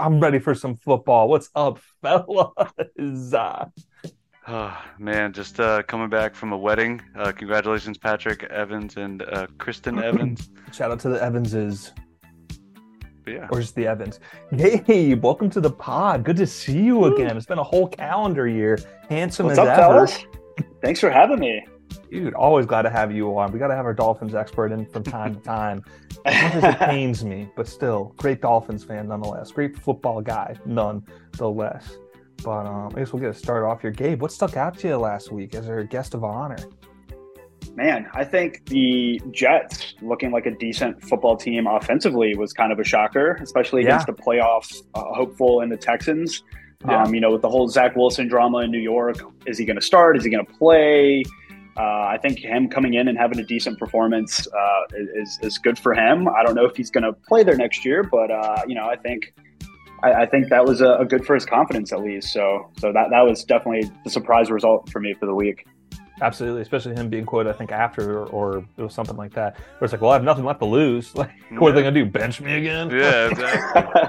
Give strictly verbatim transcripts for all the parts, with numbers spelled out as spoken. I'm ready for some football. What's up, fellas? Oh, man, just uh, coming back from a wedding. Uh, congratulations, Patrick Evans and uh, Kristen Evans. Shout out to the Evanses. But yeah. Or just the Evans. Hey, welcome to the pod. Good to see you again. It's been a whole calendar year. Handsome What's as up, ever. Fellas? Thanks for having me. Dude, always glad to have you on. We got to have our Dolphins expert in from time to time. As much as it pains me, but still, great Dolphins fan nonetheless. Great football guy nonetheless. But um, I guess we'll get to start off here. Gabe, what stuck out to you last week as our guest of honor? Man, I think the Jets looking like a decent football team offensively was kind of a shocker, especially against yeah. the playoffs uh, hopeful and the Texans. Yeah. Um, you know, with the whole Zach Wilson drama in New York, is he going to start? Is he going to play? Uh, I think him coming in and having a decent performance uh, is, is good for him. I don't know if he's going to play there next year, but, uh, you know, I think I, I think that was a, a good for his confidence at least. So so that, that was definitely the surprise result for me for the week. Absolutely, especially him being quoted, I think, after or, or it was something like that. Where it's like, well, I have nothing left to lose. Like, yeah. What are they going to do, bench me again? Yeah, exactly.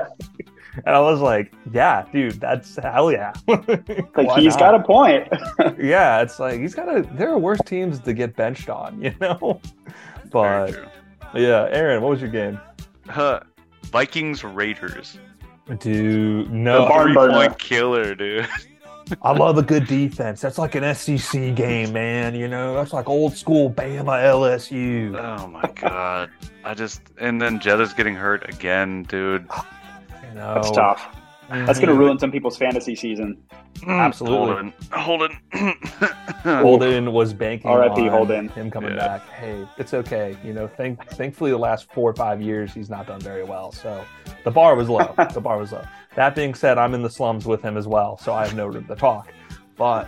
And I was like, yeah, dude, that's hell yeah. Like, he's not? Got a point. Yeah, it's like, he's got a, there are worse teams to get benched on, you know? But, yeah, Aaron, what was your game? Uh, Vikings Raiders. Dude, no. The barn burner killer, dude. I love a good defense. That's like an S E C game, man. You know, that's like old school Bama L S U. Oh, my God. I just, and then Jetta's getting hurt again, dude. No. That's tough. That's going to ruin some people's fantasy season. Absolutely. Holden. Holden was banking R I P on Holden. Him coming yeah. back. Hey, it's okay. You know, thank, thankfully the last four or five years he's not done very well. So the bar was low. The bar was low. That being said, I'm in the slums with him as well, so I have no room to talk. But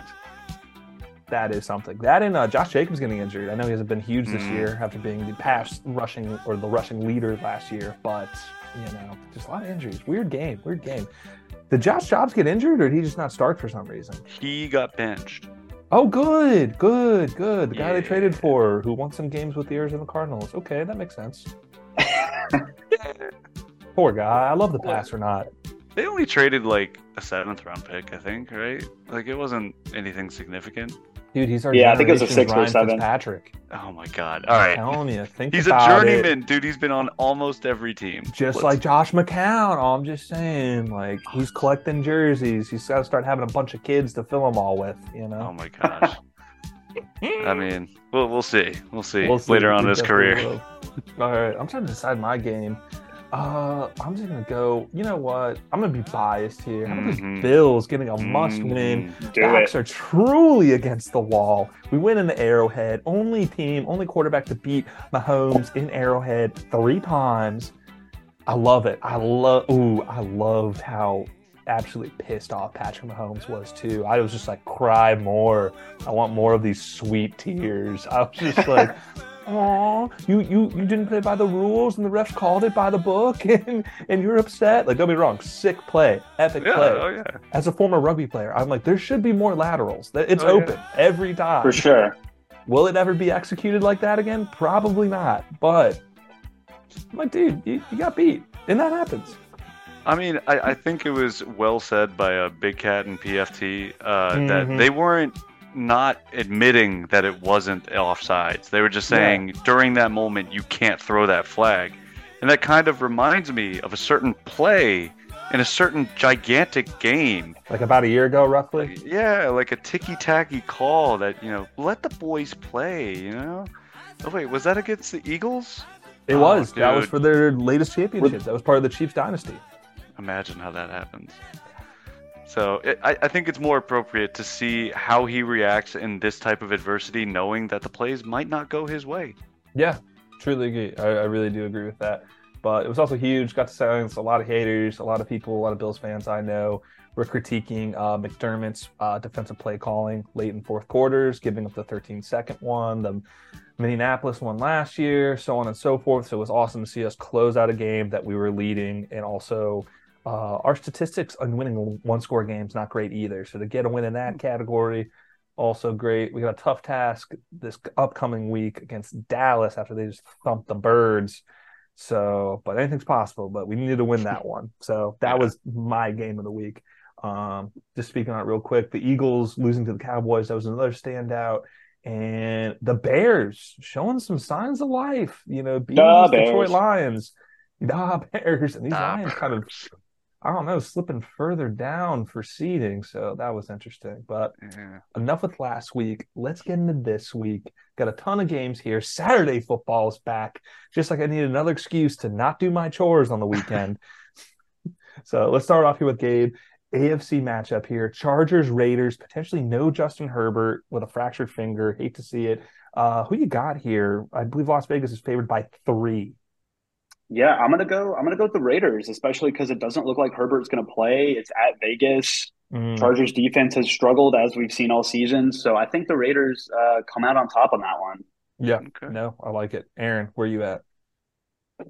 that is something. That and uh, Josh Jacobs getting injured. I know he hasn't been huge this mm. year after being the pass rushing or the rushing leader last year, but... You know, just a lot of injuries. Weird game. Weird game. Did Josh Jacobs get injured, or did he just not start for some reason? He got benched. Oh, good, good, good. The yeah. guy they traded for, who won some games with the Arizona Cardinals. Okay, that makes sense. Poor guy. I love the pass or not. They only traded like a seventh round pick, I think, right? Like it wasn't anything significant. Dude, he's our yeah. I think it was a six Ryan or seven. Patrick. Oh my God! All right, I'm telling you, think he's about a journeyman, it. Dude. He's been on almost every team, just Let's... like Josh McCown. Oh, I'm just saying, like he's collecting jerseys. He's got to start having a bunch of kids to fill them all with, you know. Oh my gosh! I mean, we'll we'll see, we'll see, we'll see later on in his career. Will. All right, I'm trying to decide my game. Uh, I'm just gonna go. You know what? I'm gonna be biased here. How about mm-hmm. the Bills getting a must-win? The Bucs are truly against the wall. We win in the Arrowhead. Only team, only quarterback to beat Mahomes in Arrowhead three times. I love it. I love. Ooh, I loved how absolutely pissed off Patrick Mahomes was too. I was just like, cry more. I want more of these sweet tears. I was just like. Aw, you, you, you didn't play by the rules, and the refs called it by the book, and, and you're upset. Like, don't be wrong, sick play, epic yeah, play. Oh yeah. As a former rugby player, I'm like, there should be more laterals. It's oh, open yeah. every time. For sure. Will it ever be executed like that again? Probably not. But I'm like, dude, you, you got beat, and that happens. I mean, I, I think it was well said by uh, Big Cat and P F T uh, mm-hmm. that they weren't. Not admitting that it wasn't offsides. They were just saying yeah. during that moment you can't throw that flag. And that kind of reminds me of a certain play in a certain gigantic game. Like about a year ago roughly? Yeah, like a ticky-tacky call that, you know, let the boys play, you know? Oh wait, was that against the Eagles? It oh, was. Dude. That was for their latest championships. That was part of the Chiefs dynasty. Imagine how that happens. So it, I, I think it's more appropriate to see how he reacts in this type of adversity, knowing that the plays might not go his way. Yeah, truly agree. I, I really do agree with that. But it was also huge. Got to silence a lot of haters, a lot of people, a lot of Bills fans I know were critiquing uh, McDermott's uh, defensive play calling late in fourth quarters, giving up the thirteen second one, the Minneapolis one last year, so on and so forth. So it was awesome to see us close out a game that we were leading and also – Uh, our statistics on winning one-score games not great either. So to get a win in that category, also great. We got a tough task this upcoming week against Dallas after they just thumped the birds. So, but anything's possible, but we needed to win that one. So that yeah. was my game of the week. Um, just speaking on it real quick, the Eagles losing to the Cowboys, that was another standout. And the Bears showing some signs of life, you know, beating the Detroit Lions. Da Bears. And these da Lions kind of, I don't know, slipping further down for seeding. So that was interesting. But yeah. enough with last week. Let's get into this week. Got a ton of games here. Saturday football is back. Just like I need another excuse to not do my chores on the weekend. So let's start off here with Gabe. A F C matchup here. Chargers, Raiders, potentially no Justin Herbert with a fractured finger. Hate to see it. Uh, who you got here? I believe Las Vegas is favored by three. Yeah, I'm gonna go. I'm gonna go with the Raiders, especially because it doesn't look like Herbert's gonna play. It's at Vegas. Mm. Chargers defense has struggled as we've seen all season, so I think the Raiders uh, come out on top on that one. Yeah, okay. No, I like it. Aaron, where you at?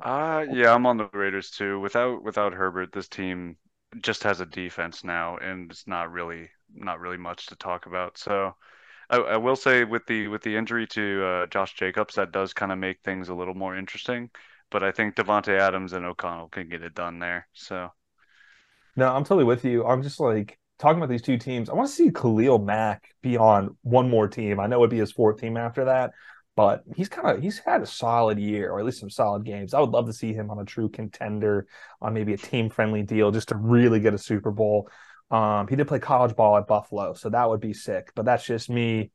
Uh yeah, I'm on the Raiders too. Without without Herbert, this team just has a defense now, and it's not really not really much to talk about. So I, I will say with the with the injury to uh, Josh Jacobs, that does kind of make things a little more interesting. But I think Devontae Adams and O'Connell can get it done there. So, no, I'm totally with you. I'm just like talking about these two teams. I want to see Khalil Mack be on one more team. I know it'd be his fourth team after that, but he's kind of he's had a solid year, or at least some solid games. I would love to see him on a true contender, on maybe a team friendly deal, just to really get a Super Bowl. Um, he did play college ball at Buffalo, so that would be sick. But that's just me,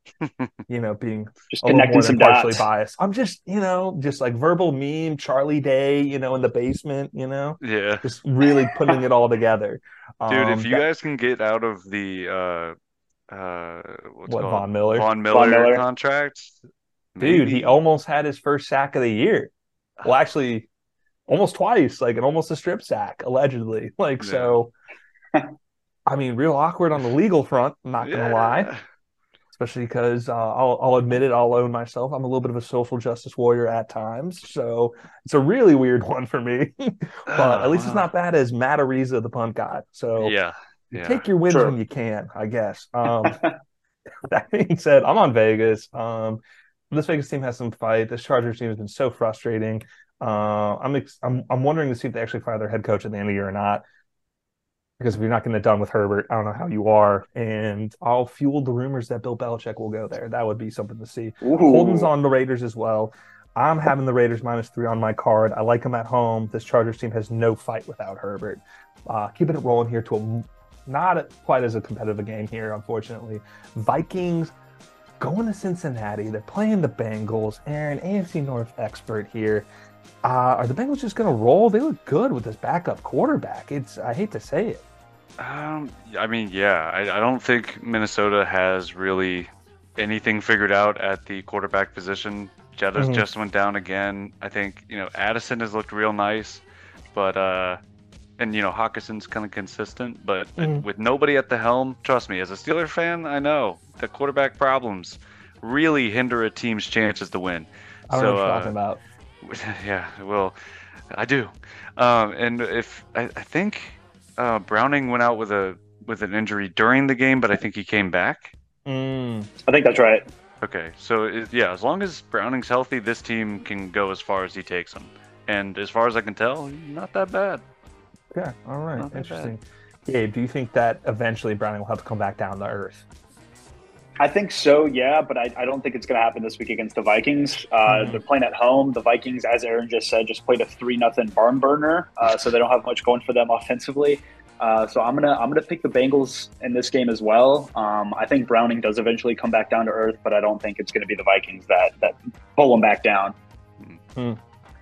you know, being just a connecting more some partially dots. Biased. I'm just, you know, just like verbal meme, Charlie Day, you know, in the basement, you know, yeah, just really putting it all together. Dude, um, if you that, guys can get out of the uh, uh, what's what, Von Miller, Von Miller, Von Miller contract, maybe. Dude, he almost had his first sack of the year. Well, actually, almost twice, like, and almost a strip sack, allegedly. Like, yeah. so. I mean, real awkward on the legal front, I'm not going to yeah. lie, especially because uh, I'll, I'll admit it, I'll own myself. I'm a little bit of a social justice warrior at times, so it's a really weird one for me. But oh, at least wow. it's not bad as Matt Ariza, the punt god. So yeah, yeah. take your wins True. when you can, I guess. Um, that being said, I'm on Vegas. Um, this Vegas team has some fight. This Chargers team has been so frustrating. Uh, I'm, ex- I'm I'm wondering to see if they actually fire their head coach at the end of the year or not. Because if you're not going to get done with Herbert, I don't know how you are. And I'll fuel the rumors that Bill Belichick will go there. That would be something to see. Ooh. Holden's on the Raiders as well. I'm having the Raiders minus three on my card. I like them at home. This Chargers team has no fight without Herbert. Uh, keeping it rolling here to a, not quite as a competitive a game here, unfortunately. Vikings going to Cincinnati. They're playing the Bengals. Aaron, A F C North expert here. Uh, are the Bengals just going to roll? They look good with this backup quarterback. It's I hate to say it. Um, I mean, yeah, I, I don't think Minnesota has really anything figured out at the quarterback position. Jettas mm-hmm. just went down again. I think, you know, Addison has looked real nice, but, uh, and, you know, Hawkinson's kind of consistent, but mm-hmm. with nobody at the helm, trust me, as a Steeler fan, I know the quarterback problems really hinder a team's chances to win. I don't so, know what you're uh, talking about. Yeah, well, I do. Um, and if, I, I think... Uh, Browning went out with a with an injury during the game, but I think he came back. Mm. I think that's right. Okay, so it, yeah, as long as Browning's healthy, this team can go as far as he takes them. And as far as I can tell, not that bad. Yeah, all right, not interesting. Gabe, yeah, do you think that eventually Browning will have to come back down to earth? I think so, yeah, but I, I don't think it's going to happen this week against the Vikings. Uh, mm-hmm. They're playing at home. The Vikings, as Aaron just said, just played a three nothing barn burner, uh, so they don't have much going for them offensively. Uh, so I'm gonna I'm gonna pick the Bengals in this game as well. Um, I think Browning does eventually come back down to earth, but I don't think it's going to be the Vikings that that pull them back down. Mm-hmm.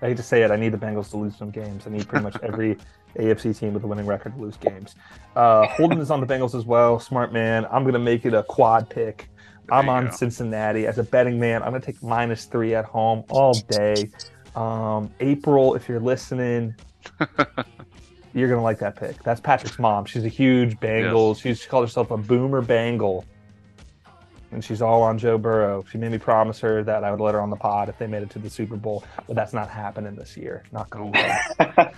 I hate to say it, I need the Bengals to lose some games. I need pretty much every A F C team with a winning record to lose games. Uh, Holden is on the Bengals as well. Smart man. I'm going to make it a quad pick. There I'm on go. Cincinnati. As a betting man, I'm going to take minus three at home all day. Um, April, if you're listening, you're going to like that pick. That's Patrick's mom. She's a huge Bengals. Yes. She called herself a Boomer Bengal. And she's all on Joe Burrow. She made me promise her that I would let her on the pod if they made it to the Super Bowl. But that's not happening this year. Not going to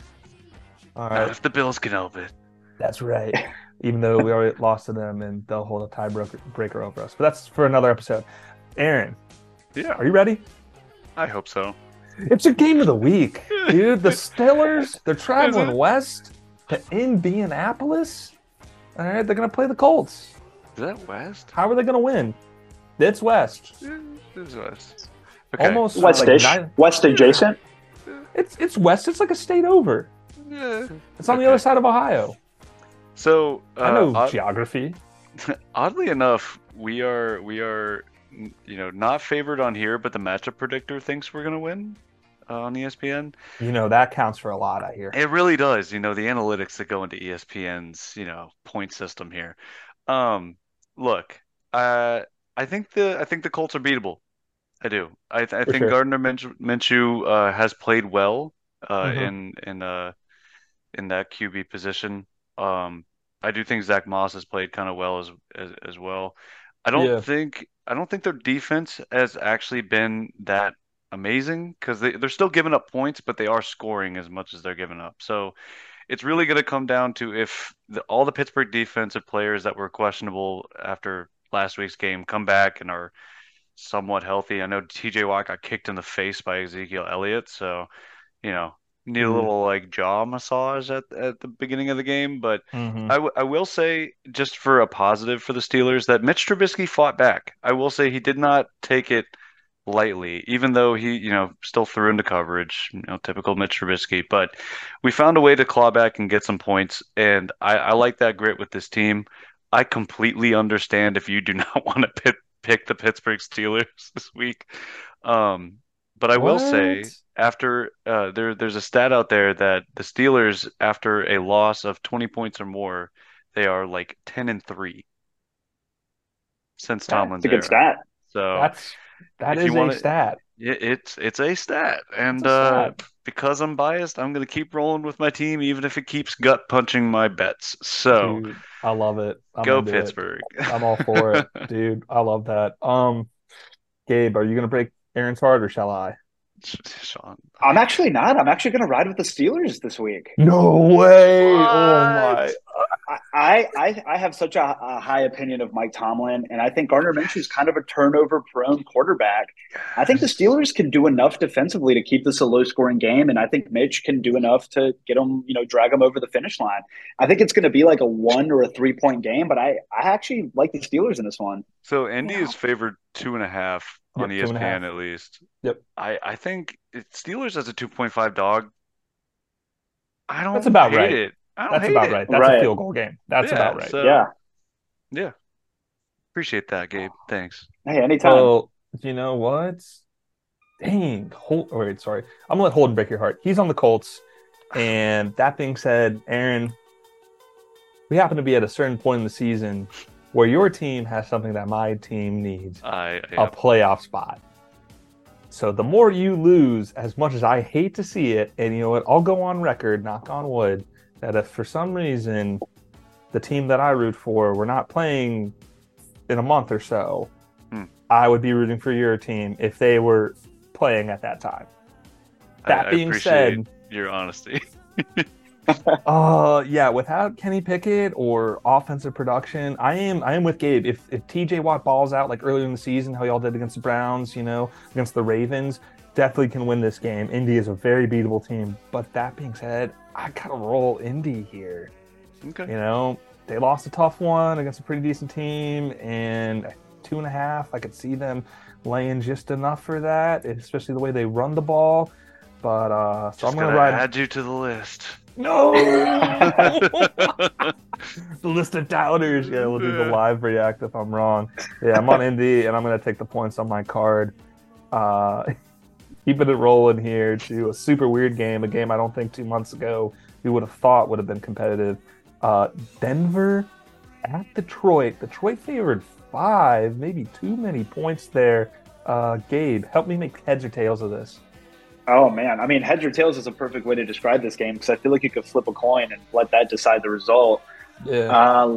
All right. Not if the Bills can help it. That's right. Even though we already lost to them and they'll hold a tiebreaker over us. But that's for another episode. Aaron, yeah, are you ready? I hope so. It's your game of the week, dude. The Steelers, they're traveling west to Indianapolis. All right, they're going to play the Colts. Is that west? How are they going to win? It's west. Yeah, it's west. Okay. Almost west-ish. Like nine... West adjacent? It's it's west. It's like a state over. Yeah. It's on okay. the other side of Ohio. So uh, I know odd... geography. Oddly enough, we are we are you know not favored on here, but the matchup predictor thinks we're going to win uh, on E S P N. You know that counts for a lot, I hear. It really does. You know the analytics that go into E S P N's you know point system here. Um, look, uh, I think the I think the Colts are beatable. I do. I, th- I think sure. Gardner Minshew uh, has played well uh, mm-hmm. in in uh, in that Q B position. Um, I do think Zach Moss has played kind of well as as, as well. I don't yeah. think I don't think their defense has actually been that amazing because they they're still giving up points, but they are scoring as much as they're giving up. So it's really going to come down to if the, all the Pittsburgh defensive players that were questionable after last week's game come back and are somewhat healthy. I know T J Watt got kicked in the face by Ezekiel Elliott, so you know need mm-hmm. a little like jaw massage at at the beginning of the game. But mm-hmm. I, w- I will say just for a positive for the Steelers that Mitch Trubisky fought back. I will say he did not take it lightly, even though he you know still threw into coverage. You know, typical Mitch Trubisky. But we found a way to claw back and get some points, and I, I like that grit with this team. I completely understand if you do not want to pit. pick the Pittsburgh Steelers this week. Um, but I what? will say after uh, there, there's a stat out there that the Steelers, after a loss of twenty points or more, they are like ten and three since Tomlin's there. That's a good stat. So that's, that is a stat. It, it's, it's a stat. And a uh, stat. Because I'm biased, I'm going to keep rolling with my team, even if it keeps gut punching my bets. So dude, I love it. I'm go Pittsburgh. It. I'm all for it, dude. I love that. Um, Gabe, are you going to break Aaron's heart or shall I? Sean, I'm actually not. I'm actually going to ride with the Steelers this week. No way. What? Oh my. I, I, I have such a, a high opinion of Mike Tomlin, and I think Gardner Minshew is kind of a turnover-prone quarterback. I think the Steelers can do enough defensively to keep this a low-scoring game, and I think Mitch can do enough to get them, you know, drag them over the finish line. I think it's going to be like a one or a three-point game, but I, I actually like the Steelers in this one. So Indy wow. is favored two and a half on yep, E S P N at least. Yep. I, I think it, Steelers as a two point five dog. I don't. That's about hate right. it. That's about it. right. That's right. a field goal game. That's yeah, about right. So, yeah. Yeah. Appreciate that, Gabe. Thanks. Hey, anytime. Well, you know what? Dang. Hold, oh, wait, sorry. I'm going to let Holden break your heart. He's on the Colts. And that being said, Aaron, we happen to be at a certain point in the season where your team has something that my team needs, I, yeah. a playoff spot. So the more you lose, as much as I hate to see it, and you know what? I'll go on record, knock on wood, that if for some reason the team that I root for were not playing in a month or so, hmm. I would be rooting for your team if they were playing at that time. That I, being I appreciate said, your honesty. uh, yeah, without Kenny Pickett or offensive production, I am I am with Gabe. If if T J Watt balls out like earlier in the season, how y'all did against the Browns, you know, against the Ravens, definitely can win this game. Indy is a very beatable team. But that being said, I gotta roll Indy here. Okay. You know, they lost a tough one against a pretty decent team, and two and a half, I could see them laying just enough for that, especially the way they run the ball. But uh, so just I'm gonna, gonna ride. Add you to the list. No. The list of doubters. Yeah, we'll do the live react if I'm wrong. Yeah, I'm on Indy, and I'm gonna take the points on my card. Uh, Keeping it rolling here to a super weird game, a game I don't think two months ago we would have thought would have been competitive. Uh, Denver at Detroit. Detroit favored five, maybe too many points there. Uh, Gabe, help me make heads or tails of this. Oh, man. I mean, heads or tails is a perfect way to describe this game because I feel like you could flip a coin and let that decide the result. Yeah.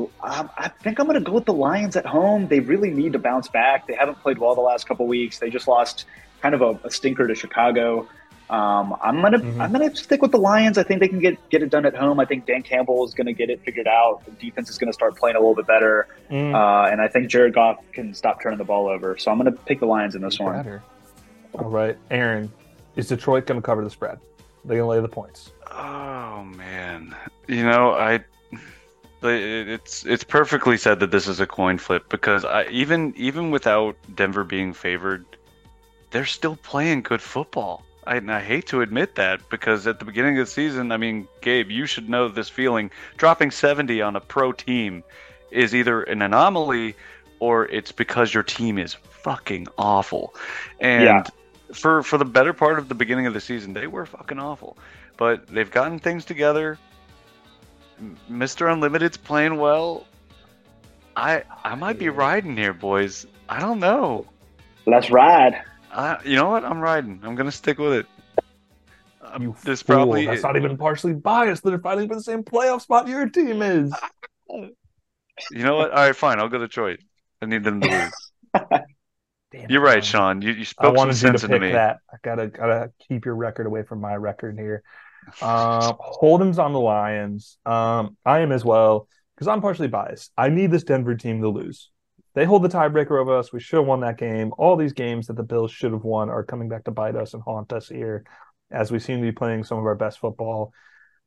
Uh, I think I'm going to go with the Lions at home. They really need to bounce back. They haven't played well the last couple weeks. They just lost kind of a, a stinker to Chicago. Um, I'm gonna mm-hmm. I'm gonna stick with the Lions. I think they can get, get it done at home. I think Dan Campbell is gonna get it figured out. The defense is gonna start playing a little bit better, mm. uh, and I think Jared Goff can stop turning the ball over. So I'm gonna pick the Lions in this one. All right, Aaron, Is Detroit going to cover the spread? Are they going to lay the points? Oh, man. You know, I... It's it's perfectly said that this is a coin flip because I, even even without Denver being favored, they're still playing good football. I, and I hate to admit that because at the beginning of the season, I mean, Gabe, you should know this feeling. Dropping seventy on a pro team is either an anomaly or it's because your team is fucking awful. And yeah. for, for the better part of the beginning of the season, they were fucking awful. But they've gotten things together. Mister Unlimited's playing well. I I might be riding here, boys. I don't know. Let's ride. I, you know what? I'm riding. I'm gonna stick with it. You this fool. Probably that's it, not even partially biased. They're fighting for the same playoff spot your team is. You know what? All right, fine. I'll go to Detroit. I need them to lose. Damn, You're right, Sean. You you spoke I some sense into me. That. I gotta gotta keep your record away from my record here. Uh, Hold'em's on the Lions. Um, I am as well because I'm partially biased. I need this Denver team to lose. They hold the tiebreaker over us. We should have won that game. All these games that the Bills should have won are coming back to bite us and haunt us here as we seem to be playing some of our best football.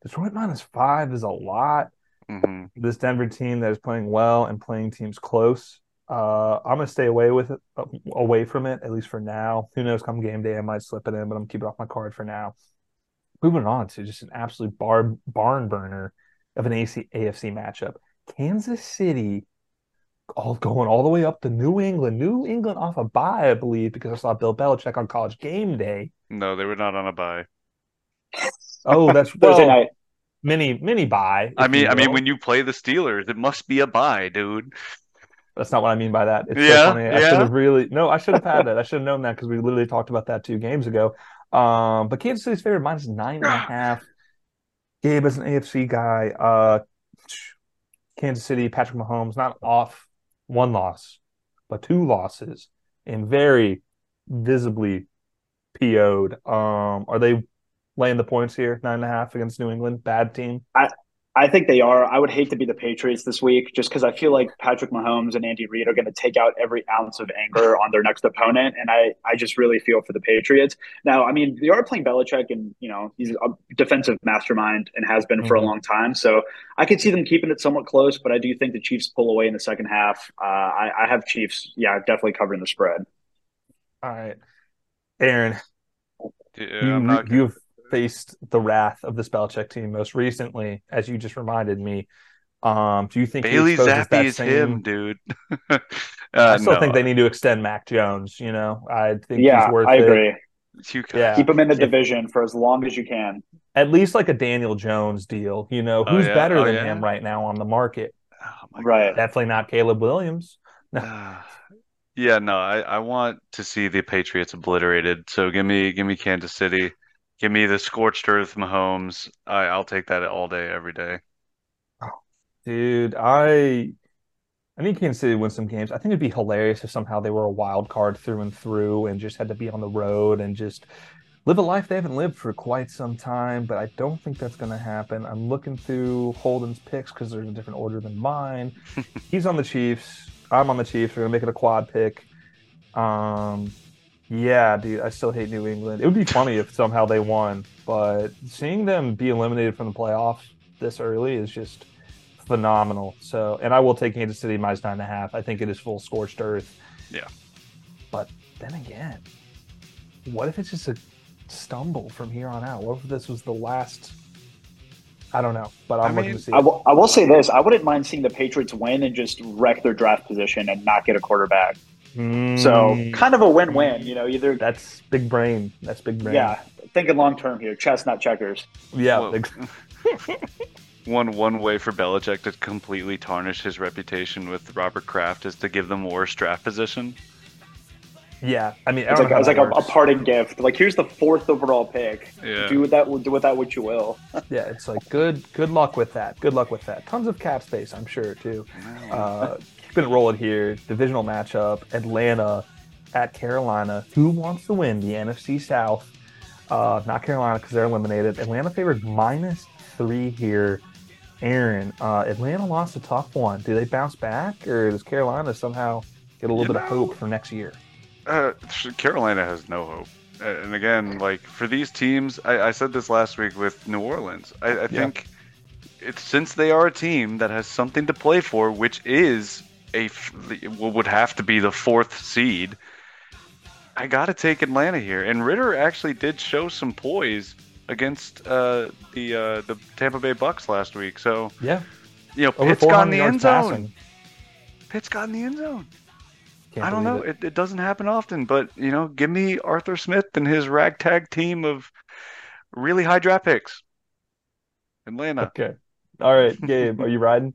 Detroit minus five is a lot. Mm-hmm. This Denver team that is playing well and playing teams close. Uh, I'm going to stay away with it, away from it, at least for now. Who knows, come game day, I might slip it in, but I'm keeping it off my card for now. Moving on to just an absolute bar- barn burner of an A C- A F C matchup. Kansas City all going all the way up to New England. New England off a bye, I believe, because I saw Bill Belichick on College Game Day. No, they were not on a bye. Oh, that's Thursday night. Mini, mini bye. I mean, I mean, when you play the Steelers, it must be a bye, dude. That's not what I mean by that. It's yeah, so funny. I yeah. should have really – no, I should have had that. I should have known that because we literally talked about that two games ago. Um, but Kansas City's favorite minus nine and a half. Gabe is an A F C guy. Uh, Kansas City, Patrick Mahomes, not off one loss, but two losses, and very visibly P O'd. Um, are they laying the points here? Nine and a half against New England, bad team. I I think they are. I would hate to be the Patriots this week just because I feel like Patrick Mahomes and Andy Reid are going to take out every ounce of anger on their next opponent, and I, I just really feel for the Patriots. Now, I mean, they are playing Belichick, and, you know, he's a defensive mastermind and has been mm-hmm. for a long time, so I could see them keeping it somewhat close, but I do think the Chiefs pull away in the second half. Uh, I, I have Chiefs, yeah, definitely covering the spread. All right. Aaron, Dude, you, I'm not gonna... you've – faced the wrath of this Belichick team most recently, as you just reminded me. Um, do you think Bailey Zappi is same... him, dude? uh, I still no. think they need to extend Mac Jones. You know, I think yeah, he's worth I it. agree. Yeah. Keep him in the division for as long as you can. At least like a Daniel Jones deal. You know, who's oh, yeah. better oh, than yeah. him right now on the market? Oh, my right, God. Definitely not Caleb Williams. No. yeah, no, I, I want to see the Patriots obliterated. So give me, give me Kansas City. Give me the scorched earth Mahomes. I, I'll take that all day, every day. Oh, dude, I I need Kansas City to win some games. I think it'd be hilarious if somehow they were a wild card through and through and just had to be on the road and just live a life they haven't lived for quite some time, but I don't think that's going to happen. I'm looking through Holden's picks because they're in a different order than mine. He's on the Chiefs. I'm on the Chiefs. We're going to make it a quad pick. Um... Yeah, dude, I still hate New England. It would be funny if somehow they won, but seeing them be eliminated from the playoffs this early is just phenomenal. So, and I will take Kansas City minus nine and a half. I think it is full scorched earth. Yeah. But then again, what if it's just a stumble from here on out? What if this was the last? I don't know, but I'm I mean, looking to see. I, w- I will say this. I wouldn't mind seeing the Patriots win and just wreck their draft position and not get a quarterback. So kind of a win-win, you know, either that's big brain. That's big brain. Yeah. Thinking long term here. Chess, not checkers. Yeah. Big... one one way for Belichick to completely tarnish his reputation with Robert Kraft is to give them a worse draft position. Yeah. I mean, I it's like, it's like a, a parting gift. Like, here's the fourth overall pick. Yeah. Do with that do with that what you will. yeah, it's like good good luck with that. Good luck with that. Tons of cap space, I'm sure, too. Uh Gonna roll it here. Divisional matchup: Atlanta at Carolina. Who wants to win the N F C South? Uh, not Carolina because they're eliminated. Atlanta favored minus three here. Aaron, uh, Atlanta lost a tough one. Do they bounce back, or does Carolina somehow get a little you bit know, of hope for next year? Uh, Carolina has no hope. And again, like for these teams, I, I said this last week with New Orleans. I, I yeah. think it's since they are a team that has something to play for, which is a what would have to be the fourth seed. I got to take Atlanta here, and Ritter actually did show some poise against uh, the uh, the Tampa Bay Bucks last week. So yeah, you know, Pitt's got in the end zone. Passing. Pitt's got in the end zone. Can't I don't know. It. It, it doesn't happen often, but you know, give me Arthur Smith and his ragtag team of really high draft picks. Atlanta. Okay. All right, Gabe, are you riding?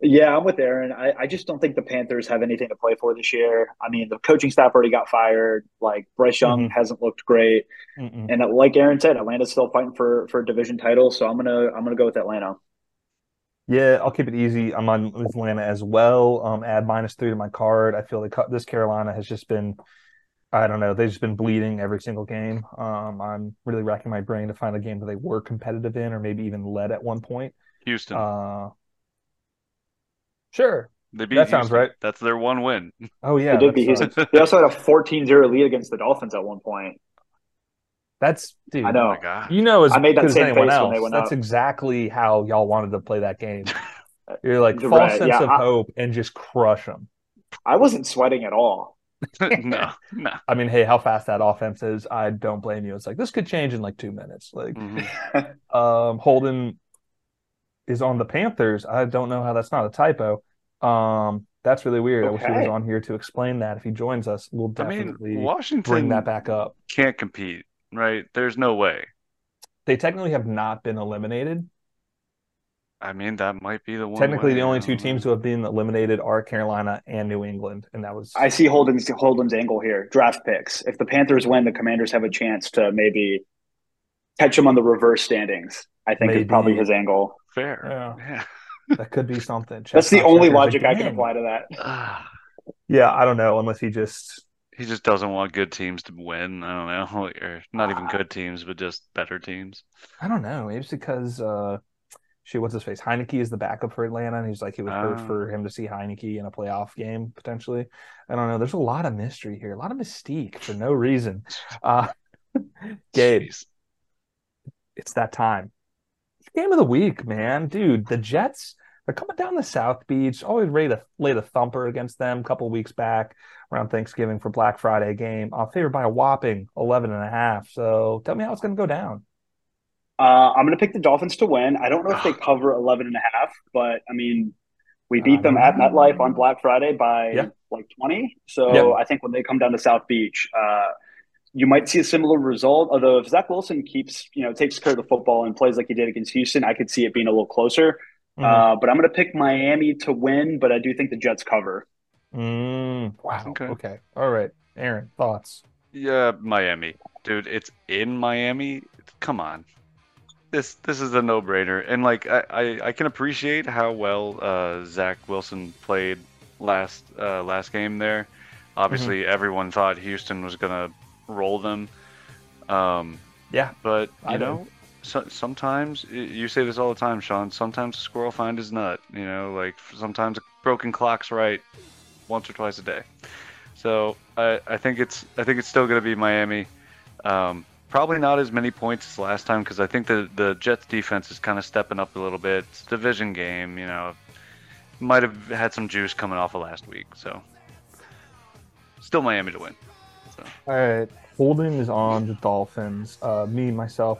Yeah, I'm with Aaron. I, I just don't think the Panthers have anything to play for this year. I mean, the coaching staff already got fired. Like Bryce Young mm-hmm. hasn't looked great, mm-hmm. and like Aaron said, Atlanta's still fighting for for a division title. So I'm gonna I'm gonna go with Atlanta. Yeah, I'll keep it easy. I'm on with Atlanta as well. Um, add minus three to my card. I feel like this Carolina has just been, I don't know, they've just been bleeding every single game. Um, I'm really racking my brain to find a game that they were competitive in or maybe even led at one point. Houston. Uh, sure. They beat that Houston. Sounds right. That's their one win. Oh, yeah. They did beat Houston. They also had a fourteen zero lead against the Dolphins at one point. That's dude. I know. Oh you know as I made that same anyone face else. When they went that's out. Exactly how y'all wanted to play that game. You're like false right. sense yeah, of I, hope and just crush them. I wasn't sweating at all. no, no. I mean, hey, how fast that offense is! I don't blame you. It's like this could change in like two minutes. Like mm-hmm. um, Holden is on the Panthers. I don't know how that's not a typo. Um, that's really weird. Okay. I wish he was on here to explain that. If he joins us, we'll definitely I mean, Washington bring that back up. Can't compete. Right, there's no way. They technically have not been eliminated. I mean, that might be the one. Technically, way. The only two teams who have been eliminated are Carolina and New England, and that was. I see Holden's Holden's angle here. Draft picks. If the Panthers win, the Commanders have a chance to maybe catch them on the reverse standings. I think maybe. Is probably his angle. Fair, yeah. yeah. That could be something. Check That's the only logic again. I can apply to that. Yeah, I don't know, unless he just. He just doesn't want good teams to win. I don't know. Or not even good teams, but just better teams. I don't know. It's because, uh, shoot, what's his face? Heineke is the backup for Atlanta, and he's like, he was hurt uh, for him to see Heineke in a playoff game, potentially. I don't know. There's a lot of mystery here, a lot of mystique for no reason. Uh, Gabe, geez. It's that time. Game of the week, man. Dude, the Jets. They're coming down the South Beach. Always ready to lay the thumper against them a couple weeks back around Thanksgiving for Black Friday game. I'm favored by a whopping eleven and a half. So tell me how it's going to go down. Uh, I'm going to pick the Dolphins to win. I don't know if they cover eleven and a half, but I mean, we beat uh, them at MetLife on Black Friday by yeah. like twenty. So yeah. I think when they come down to South Beach, uh, you might see a similar result. Although if Zach Wilson keeps, you know, takes care of the football and plays like he did against Houston, I could see it being a little closer. Uh, but I'm going to pick Miami to win, but I do think the Jets cover. Mm, wow. Okay. okay. All right. Aaron, thoughts? Yeah, Miami. Dude, it's in Miami. Come on. This this is a no-brainer. And, like, I, I, I can appreciate how well uh, Zach Wilson played last uh, last game there. Obviously, mm-hmm. everyone thought Houston was going to roll them. Um, yeah. But, you I know... know. Sometimes you say this all the time, Sean. Sometimes a squirrel finds his nut. You know, like sometimes a broken clock's right once or twice a day. So I, I think it's I think it's still going to be Miami. Um, probably not as many points as last time because I think the the Jets defense is kind of stepping up a little bit. It's a division game, you know. Might have had some juice coming off of last week, so still Miami to win. So. All right, Holden is on the Dolphins. Uh, me myself.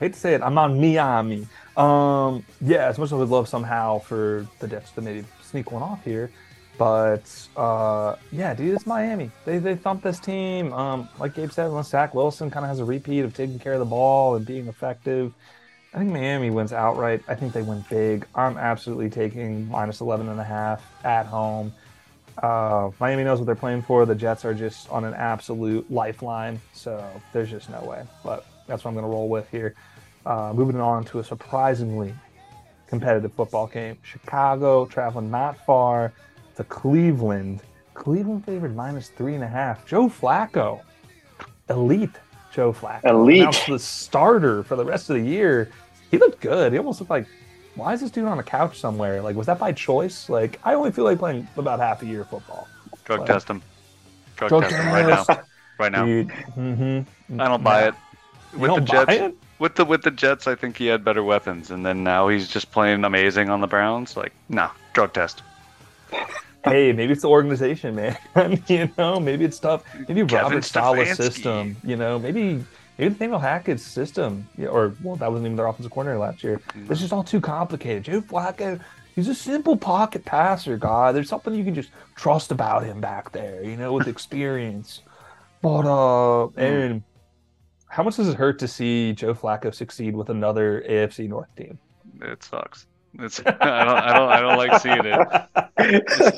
I hate to say it, I'm on Miami. Um, yeah, as much as I would love somehow for the Jets to maybe sneak one off here, but uh, yeah, dude, it's Miami. They they thump this team. Um, like Gabe said, unless Zach Wilson kind of has a repeat of taking care of the ball and being effective, I think Miami wins outright. I think they win big. I'm absolutely taking minus eleven and a half at home. Uh, Miami knows what they're playing for. The Jets are just on an absolute lifeline, so there's just no way. But that's what I'm going to roll with here. Uh, moving on to a surprisingly competitive football game. Chicago traveling not far to Cleveland. Cleveland favored minus three and a half. Joe Flacco, elite Joe Flacco. Elite. Announced the starter for the rest of the year. He looked good. He almost looked like, why is this dude on a couch somewhere? Like, was that by choice? Like, I only feel like playing about half a year of football. Drug like, test him. Drug, drug test him right now. right now. Dude. Mm-hmm. I don't buy yeah. it. With you the Jets, it? with the with the Jets, I think he had better weapons, and then now he's just playing amazing on the Browns. Like, nah, drug test. Hey, maybe it's the organization, man. You know, maybe it's tough. Maybe Kevin Robert Saleh's system. You know, maybe maybe Nathaniel Hackett's system, yeah, or well, that wasn't even their offensive coordinator last year. Mm. It's just all too complicated. Joe Flacco, he's a simple pocket passer, guy. There's something you can just trust about him back there, you know, with experience. But uh, Aaron. Mm. How much does it hurt to see Joe Flacco succeed with another A F C North team? It sucks. It's I don't I don't I don't like seeing it.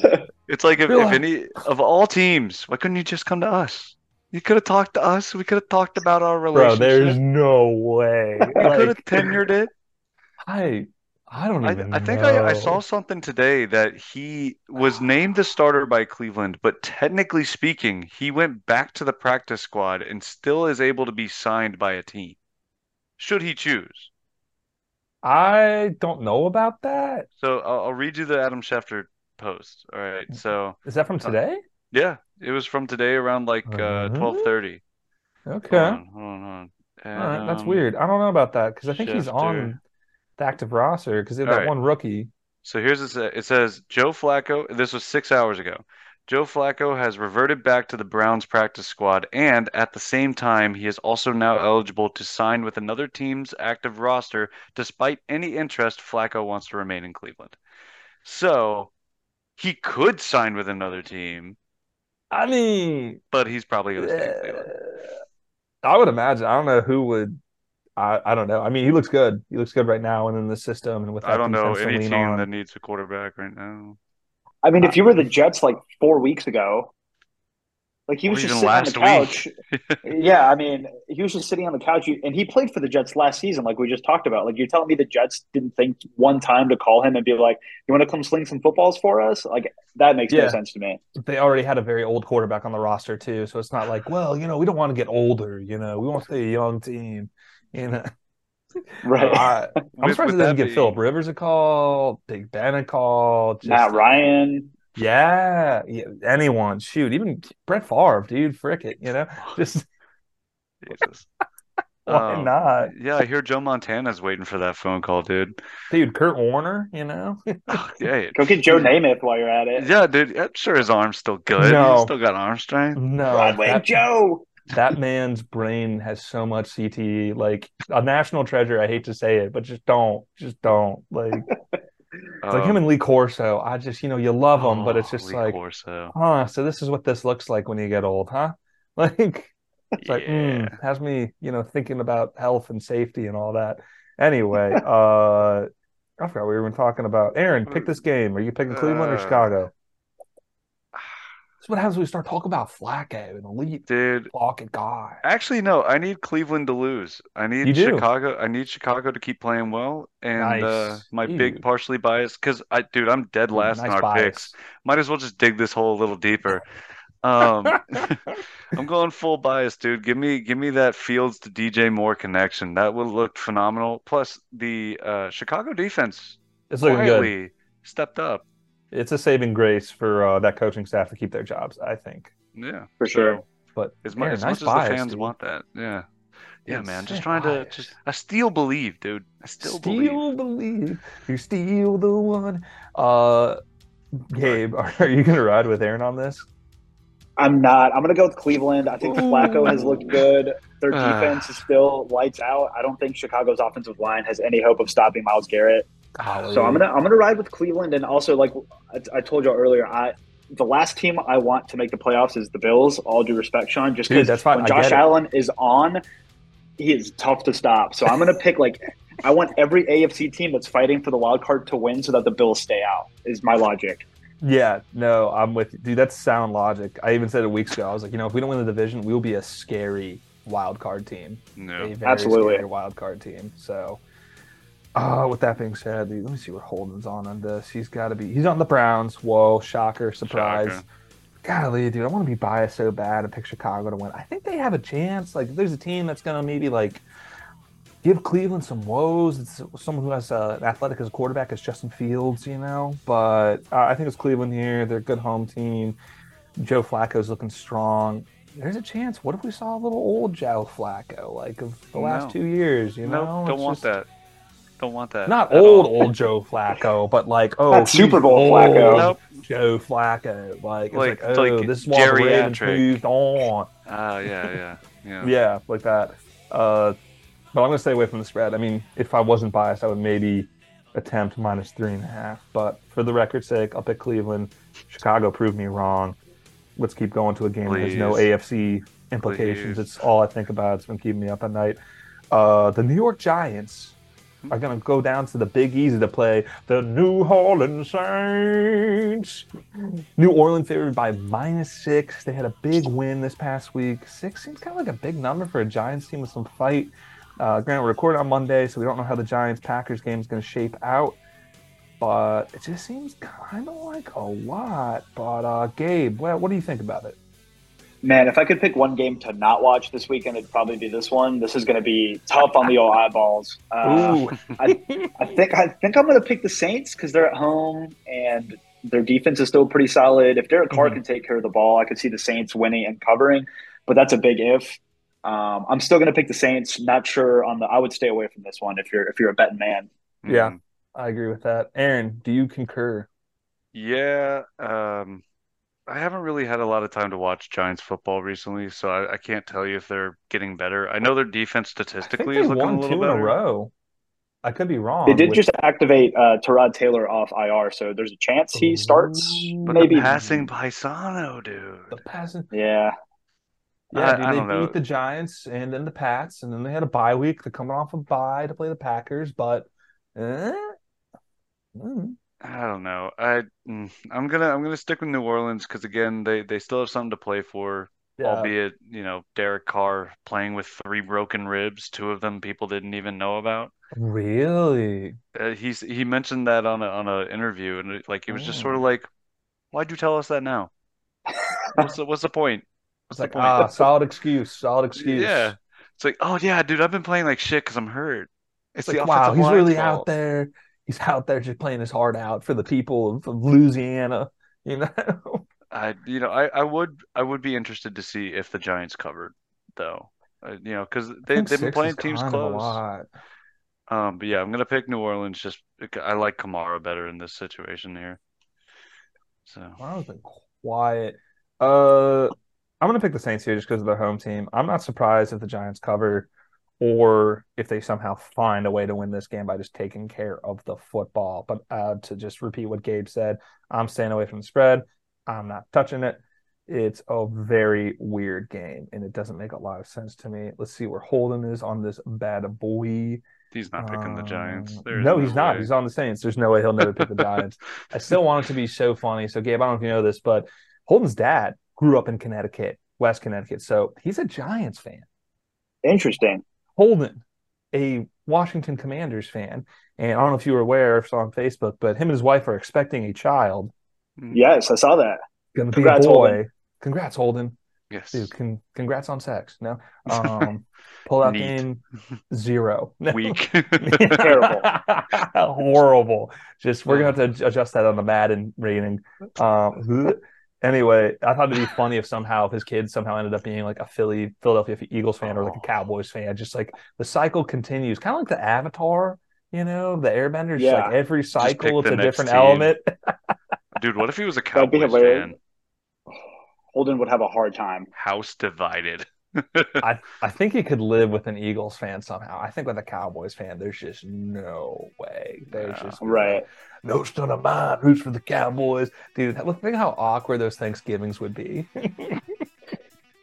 It's, it's like if, if any of all teams, why couldn't you just come to us? You could have talked to us. We could have talked about our relationship. Bro, there's no way. You like, could have tenured it. I I don't even I, I think know. I, I saw something today that he was named the starter by Cleveland, but technically speaking, he went back to the practice squad and still is able to be signed by a team, should he choose. I don't know about that. So I'll, I'll read you the Adam Schefter post. All right. So is that from today? Uh, yeah. It was from today around like uh, twelve thirty. Okay. Hold on. Hold on, hold on. And, all right. That's um, weird. I don't know about that because I think Schefter. he's on the active roster because they have that right. one rookie. So here's it. It says Joe Flacco. This was six hours ago. Joe Flacco has reverted back to the Browns practice squad, and at the same time, he is also now eligible to sign with another team's active roster, despite any interest Flacco wants to remain in Cleveland. So he could sign with another team. I mean, but he's probably going to stay in Cleveland. I would imagine. I don't know who would. I, I don't know. I mean, he looks good. He looks good right now and in the system. And with that I don't know any team on. that needs a quarterback right now. I mean, if you were the Jets like four weeks ago, like he was just sitting on the couch. Yeah, I mean, he was just sitting on the couch. And he played for the Jets last season, like we just talked about. Like, you're telling me the Jets didn't think one time to call him and be like, you want to come sling some footballs for us? Like, that makes yeah. no sense to me. They already had a very old quarterback on the roster, too. So it's not like, well, you know, we don't want to get older. You know, we want to stay a young team. You know, right? I, I'm with, surprised they didn't give be... Philip Rivers a call, Big Ben a call, just, Matt Ryan. Yeah, yeah, anyone. Shoot, even Brett Favre, dude. Frick it, you know. Just Jesus. Why um, not? Yeah, I hear Joe Montana's waiting for that phone call, dude. Dude, Kurt Warner, you know. oh, yeah, go get Joe Namath while you're at it. Yeah, dude. I'm sure his arm's still good. No. He's still got arm strength. No, Broadway that... Joe. That man's brain has so much C T E, like a national treasure. I hate to say it, but just don't, just don't. Like, it's uh, like him and Lee Corso. I just, you know, you love him, oh, but it's just Lee like, Corso. Huh? So this is what this looks like when you get old, huh? Like, it's yeah. like mm, has me, you know, thinking about health and safety and all that. Anyway, uh, I forgot what we were talking about. Aaron, pick this game. Are you picking Cleveland uh, or Chicago? What happens when we start talking about Flacco and elite dude fucking guy? Actually, no. I need Cleveland to lose. I need Chicago. I need Chicago to keep playing well. And nice. uh, my dude. big partially biased because I, dude, I'm dead last nice in our bias. picks. Might as well just dig this hole a little deeper. Um, I'm going full bias, dude. Give me, give me that Fields to D J Moore connection. That would look phenomenal. Plus, the uh, Chicago defense is really stepped up. It's a saving grace for uh, that coaching staff to keep their jobs, I think. Yeah, for sure. But as much, man, as, nice much bias, as the fans dude. want that, yeah, yeah, it's man. Just trying bias. to, just I still believe, dude. I still, still believe. Still believe. You steal the one. Uh, Gabe, are, are you gonna ride with Aaron on this? I'm not. I'm gonna go with Cleveland. I think Ooh. Flacco has looked good. Their defense is still lights out. I don't think Chicago's offensive line has any hope of stopping Myles Garrett. Golly. So I'm gonna I'm gonna ride with Cleveland, and also like I, I told y'all earlier, I the last team I want to make the playoffs is the Bills. All due respect, Sean, just because when Josh Allen is on, he is tough to stop. So I'm gonna pick like I want every A F C team that's fighting for the wild card to win so that the Bills stay out. Is my logic. Yeah, no, I'm with you. Dude. That's sound logic. I even said it weeks ago. I was like, you know, if we don't win the division, we will be a scary wild card team. No, a very absolutely scary wild card team. So. Uh, with that being said, dude, let me see what Holden's on on this. He's got to be – he's on the Browns. Whoa, shocker, surprise. Shocker. Golly, dude, I want to be biased so bad and pick Chicago to win. I think they have a chance. Like, if there's a team that's going to maybe, like, give Cleveland some woes, it's someone who has uh, an athletic as a quarterback is Justin Fields, you know. But uh, I think it's Cleveland here. They're a good home team. Joe Flacco's looking strong. there's a chance. What if we saw a little old Joe Flacco, like of the last no. two years? You know, no, don't want just... that. Don't want that. Not old, all. old Joe Flacco, but like oh, not Super Bowl Flacco. Nope. Joe Flacco, like it's like, like oh, like this is why the Ravens moved on. Oh uh, yeah, yeah, yeah, yeah, like that. Uh, but I'm gonna stay away from the spread. I mean, if I wasn't biased, I would maybe attempt minus three and a half. But for the record's sake, I'll pick Cleveland. Chicago proved me wrong. Let's keep going to a game that has no A F C implications. Please. It's all I think about. It's been keeping me up at night. Uh, the New York Giants are going to go down to the Big Easy to play the New Orleans Saints. New Orleans favored by minus six. They had a big win this past week. Six seems kind of like a big number for a Giants team with some fight. Uh, granted, we're recording on Monday, so we don't know how the Giants-Packers game is going to shape out. But it just seems kind of like a lot. But, uh, Gabe, what, what do you think about it? Man, if I could pick one game to not watch this weekend, it'd probably be this one. This is going to be tough on the old eyeballs. Uh, Ooh. I, I think I think I'm going to pick the Saints because they're at home and their defense is still pretty solid. If Derek Carr mm-hmm. can take care of the ball, I could see the Saints winning and covering. But that's a big if. Um, I'm still going to pick the Saints. Not sure on the. I would stay away from this one if you're if you're a betting man. Yeah. Mm-hmm. I agree with that. Aaron, do you concur? Yeah. Um, I haven't really had a lot of time to watch Giants football recently, so I, I can't tell you if they're getting better. I know their defense statistically is looking a little better. They won two in a row. I could be wrong. They did with... just activate uh, Tyrod Taylor off I R, so there's a chance he starts. But maybe the passing Paisano, dude. The passing. Yeah. Yeah, I, dude, I they beat know. the Giants and then the Pats, and then they had a bye week. They're coming off a bye to play the Packers, but eh? I don't know. I I'm gonna I'm gonna stick with New Orleans because again they, they still have something to play for, yeah. albeit you know Derek Carr playing with three broken ribs, two of them people didn't even know about. Really? Uh, he's he mentioned that on a, on an interview and it, like it was mm. just sort of like, why'd you tell us that now? what's the, what's the point? What's it's the like point? ah solid excuse, solid excuse. Yeah, it's like oh yeah, dude, I've been playing like shit because I'm hurt. It's, it's like, like wow, he's really fault. out there. He's out there just playing his heart out for the people of, of Louisiana, you know. I, you know, I, I would, I would be interested to see if the Giants covered, though, uh, you know, because they they've been playing teams close. A lot. Um, but yeah, I'm gonna pick New Orleans. Just I like Kamara better in this situation here. So Kamara's been quiet. Uh, I'm gonna pick the Saints here just because of their home team. I'm not surprised if the Giants cover. Or if they somehow find a way to win this game by just taking care of the football. But uh, to just repeat what Gabe said, I'm staying away from the spread. I'm not touching it. It's a very weird game, and it doesn't make a lot of sense to me. Let's see where Holden is on this bad boy. He's not picking um, the Giants. There's no, he's no not. Way. He's on the Saints. There's no way he'll never pick the Giants. I still want it to be so funny. So, Gabe, I don't know if you know this, but Holden's dad grew up in Connecticut, West Connecticut. So he's a Giants fan. Interesting. Holden, a Washington Commanders fan, and I don't know if you were aware or saw on Facebook, but him and his wife are expecting a child. Yes, I saw that. Gonna congrats, be a boy. Holden. Congrats, Holden. Yes. Dude, con- congrats on sex. No. Um, pull out game zero. No. Weak. Terrible. Horrible. Just we're gonna have to adjust that on the Madden rating. Um, Anyway, I thought it'd be funny if somehow if his kid somehow ended up being like a Philly, Philadelphia Eagles fan or like a Cowboys fan. Just like the cycle continues, kind of like the Avatar, you know, the Airbender. Yeah. Just like every cycle, it's a different team. Element. Dude, what if he was a Cowboys fan? Holden would have a hard time. House divided. I I think he could live with an Eagles fan somehow. I think with a Cowboys fan, there's just no way. There's no, just right. No son of mine roots for the Cowboys, dude. Think how awkward those Thanksgivings would be.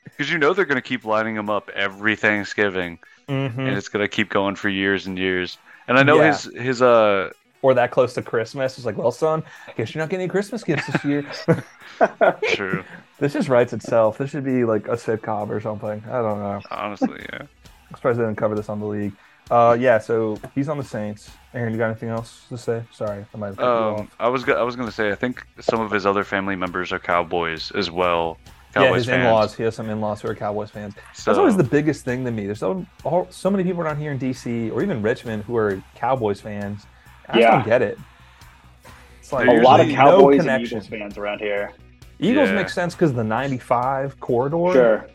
Because you know they're going to keep lining them up every Thanksgiving, mm-hmm. and it's going to keep going for years and years. And I know yeah. his his uh. Or that close to Christmas. It's like, well, son, I guess you're not getting any Christmas gifts this year. True. This just writes itself. This should be like a sitcom or something. I don't know. Honestly, yeah. I'm surprised they didn't cover this on the league. Uh, yeah, so he's on the Saints. Aaron, you got anything else to say? Sorry, I might have cut um, you off. I was, go- I was going to say, I think some of his other family members are Cowboys as well. Cowboys yeah, his fans. in-laws. He has some in-laws who are Cowboys fans. So, that's always the biggest thing to me. There's so, so many people down here in D C or even Richmond who are Cowboys fans. I yeah. don't get it. It's like a lot of Cowboys no and Eagles fans around here. Eagles yeah. make sense because of the ninety-five corridor. Sure.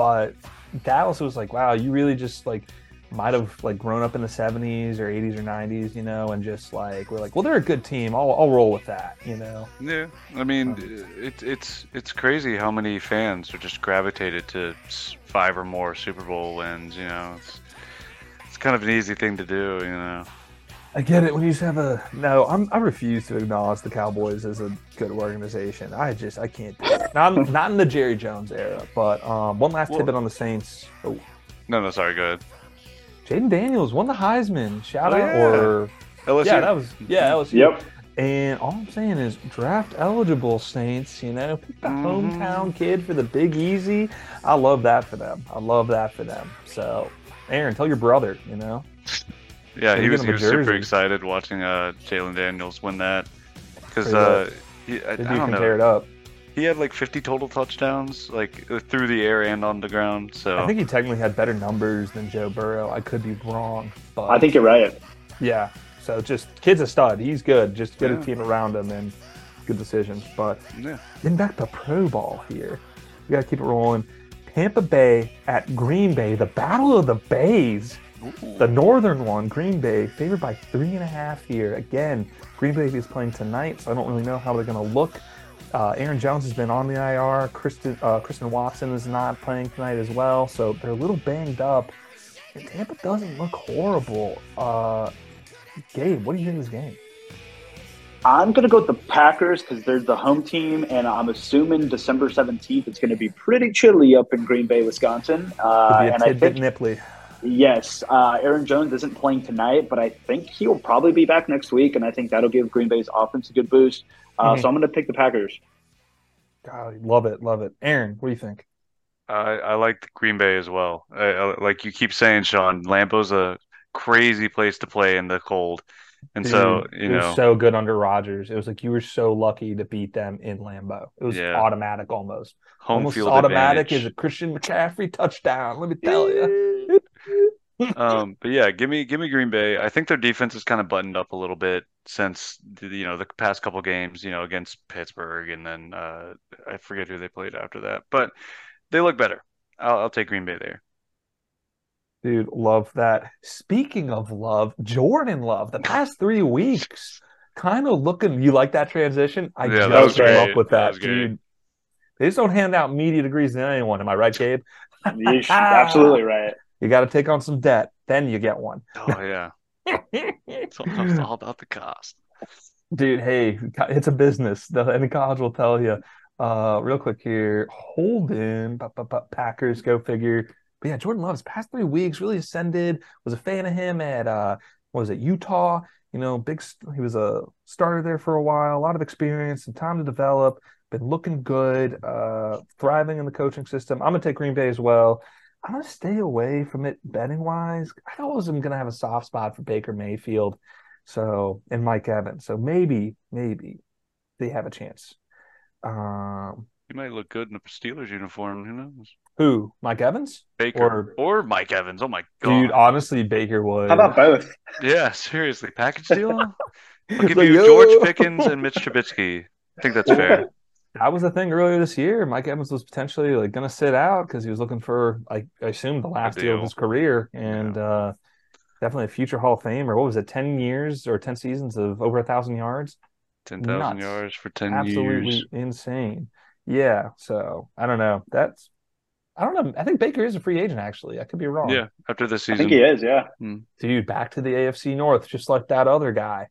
But Dallas was like, wow, you really just like might have like grown up in the seventies or eighties or nineties, you know, and just like we're like, well, they're a good team. I'll I'll roll with that, you know. Yeah, I mean, um, it's it's it's crazy how many fans are just gravitated to five or more Super Bowl wins. You know, it's it's kind of an easy thing to do, you know. I get it when you just have a no. I'm I refuse to acknowledge the Cowboys as a good organization. I just I can't do it. Not not in the Jerry Jones era. But um, one last well, tidbit on the Saints. Oh. No, no, sorry, go ahead. Jayden Daniels won the Heisman. Shout oh, out yeah. or L S U. Yeah, that was yeah L S U. Yep. And all I'm saying is draft eligible Saints. You know, pick the mm-hmm. hometown kid for the Big Easy. I love that for them. I love that for them. So, Aaron, tell your brother. You know. Yeah, so he was he was super excited watching uh, Jayden Daniels win that because uh, he, I, I don't know. It up. He had like fifty total touchdowns, like through the air and on the ground. So I think he technically had better numbers than Joe Burrow. I could be wrong, but I think you're right. Yeah. So just kid's a stud. He's good. Just get yeah. a team around him and good decisions. But yeah. then back to Pro Bowl here. We gotta keep it rolling. Tampa Bay at Green Bay, the Battle of the Bays. Ooh. The northern one, Green Bay, favored by three and a half here. Again, Green Bay is playing tonight, so I don't really know how they're going to look. Uh, Aaron Jones has been on the I R. Kristen, uh, Kristen Watson is not playing tonight as well, so they're a little banged up. And Tampa doesn't look horrible. Uh, Gabe, what do you think of this game? I'm going to go with the Packers because they're the home team, and I'm assuming December seventeenth it's going to be pretty chilly up in Green Bay, Wisconsin. Uh, Could be a and tidbit I think- nipply. Yes, uh, Aaron Jones isn't playing tonight, but I think he will probably be back next week, and I think that'll give Green Bay's offense a good boost. Uh, mm-hmm. So I'm going to pick the Packers. God, love it, love it. Aaron, what do you think? Uh, I like Green Bay as well. I, I, like you keep saying, Sean, Lambeau's a crazy place to play in the cold. And Dude, so, you know. It was so good under Rodgers. It was like you were so lucky to beat them in Lambeau. It was yeah. automatic almost. Home almost field automatic advantage. Is a Christian McCaffrey touchdown, let me tell you. um, but yeah, give me give me Green Bay. I think their defense is kind of buttoned up a little bit since the, you know the past couple games, you know, against Pittsburgh and then uh, I forget who they played after that, but they look better. I'll, I'll take Green Bay there. Dude, love that. Speaking of love, Jordan Love, the past three weeks, kind of looking. You like that transition? I yeah, just came great. up with that, that dude. Great. They just don't hand out media degrees to anyone. Am I right, Gabe? You're absolutely right. You got to take on some debt, then you get one. Oh, yeah. it's, all, it's all about the cost. Dude, hey, it's a business. Any college will tell you. Uh, real quick here, Holden, Packers, go figure. But yeah, Jordan Love's past three weeks really ascended. Was a fan of him at, uh, what was it, Utah? You know, big. He was a starter there for a while. A lot of experience, some time to develop. Been looking good, uh, thriving in the coaching system. I'm going to take Green Bay as well. I'm going to stay away from it betting-wise. I always am going to have a soft spot for Baker Mayfield so and Mike Evans. So maybe, maybe they have a chance. Um, he might look good in a Steelers uniform. Who knows? Who? Mike Evans? Baker. Or, or Mike Evans. Oh, my God. Dude, honestly, Baker would. How about both? Yeah, seriously. Package deal? I'll give you George Pickens and Mitch Trubisky. I think that's fair. That was the thing earlier this year. Mike Evans was potentially like going to sit out because he was looking for, I, I assume, the last deal of his career, and yeah. uh, definitely a future Hall of Famer. What was it? Ten years or ten seasons of over a thousand yards? Ten thousand yards for ten Absolutely years. Absolutely insane. Yeah. So I don't know. That's I don't know. I think Baker is a free agent. Actually, I could be wrong. Yeah. After this season, I think he is. Yeah. Mm. Dude, back to the A F C North, just like that other guy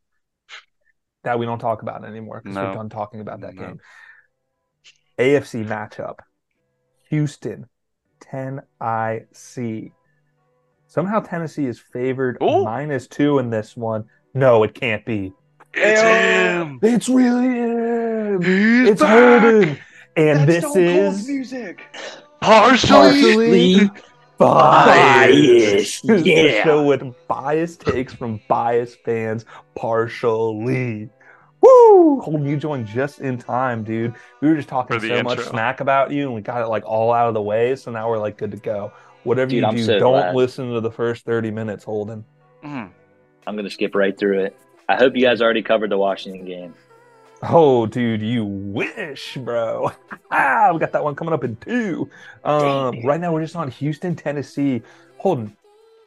that we don't talk about anymore because no. we're done talking about that no. game. A F C matchup, Houston, Tennessee. Somehow Tennessee is favored Ooh. minus two in this one. No, it can't be. It's Ayo. him. It's really him. He's it's back. Holden. And That's this is music. partially, partially biased. biased. Yeah. The show with biased takes from biased fans, partially. Woo! Holden, you joined just in time, dude. We were just talking so intro. much smack about you, and we got it like all out of the way, so now we're like good to go. Whatever dude, you do, so don't glad. listen to the first thirty minutes, Holden. Mm. I'm going to skip right through it. I hope you guys already covered the Washington game. Oh, dude, you wish, bro. Ah, we got that one coming up in two. Um, right now, we're just on Houston, Tennessee. Holden,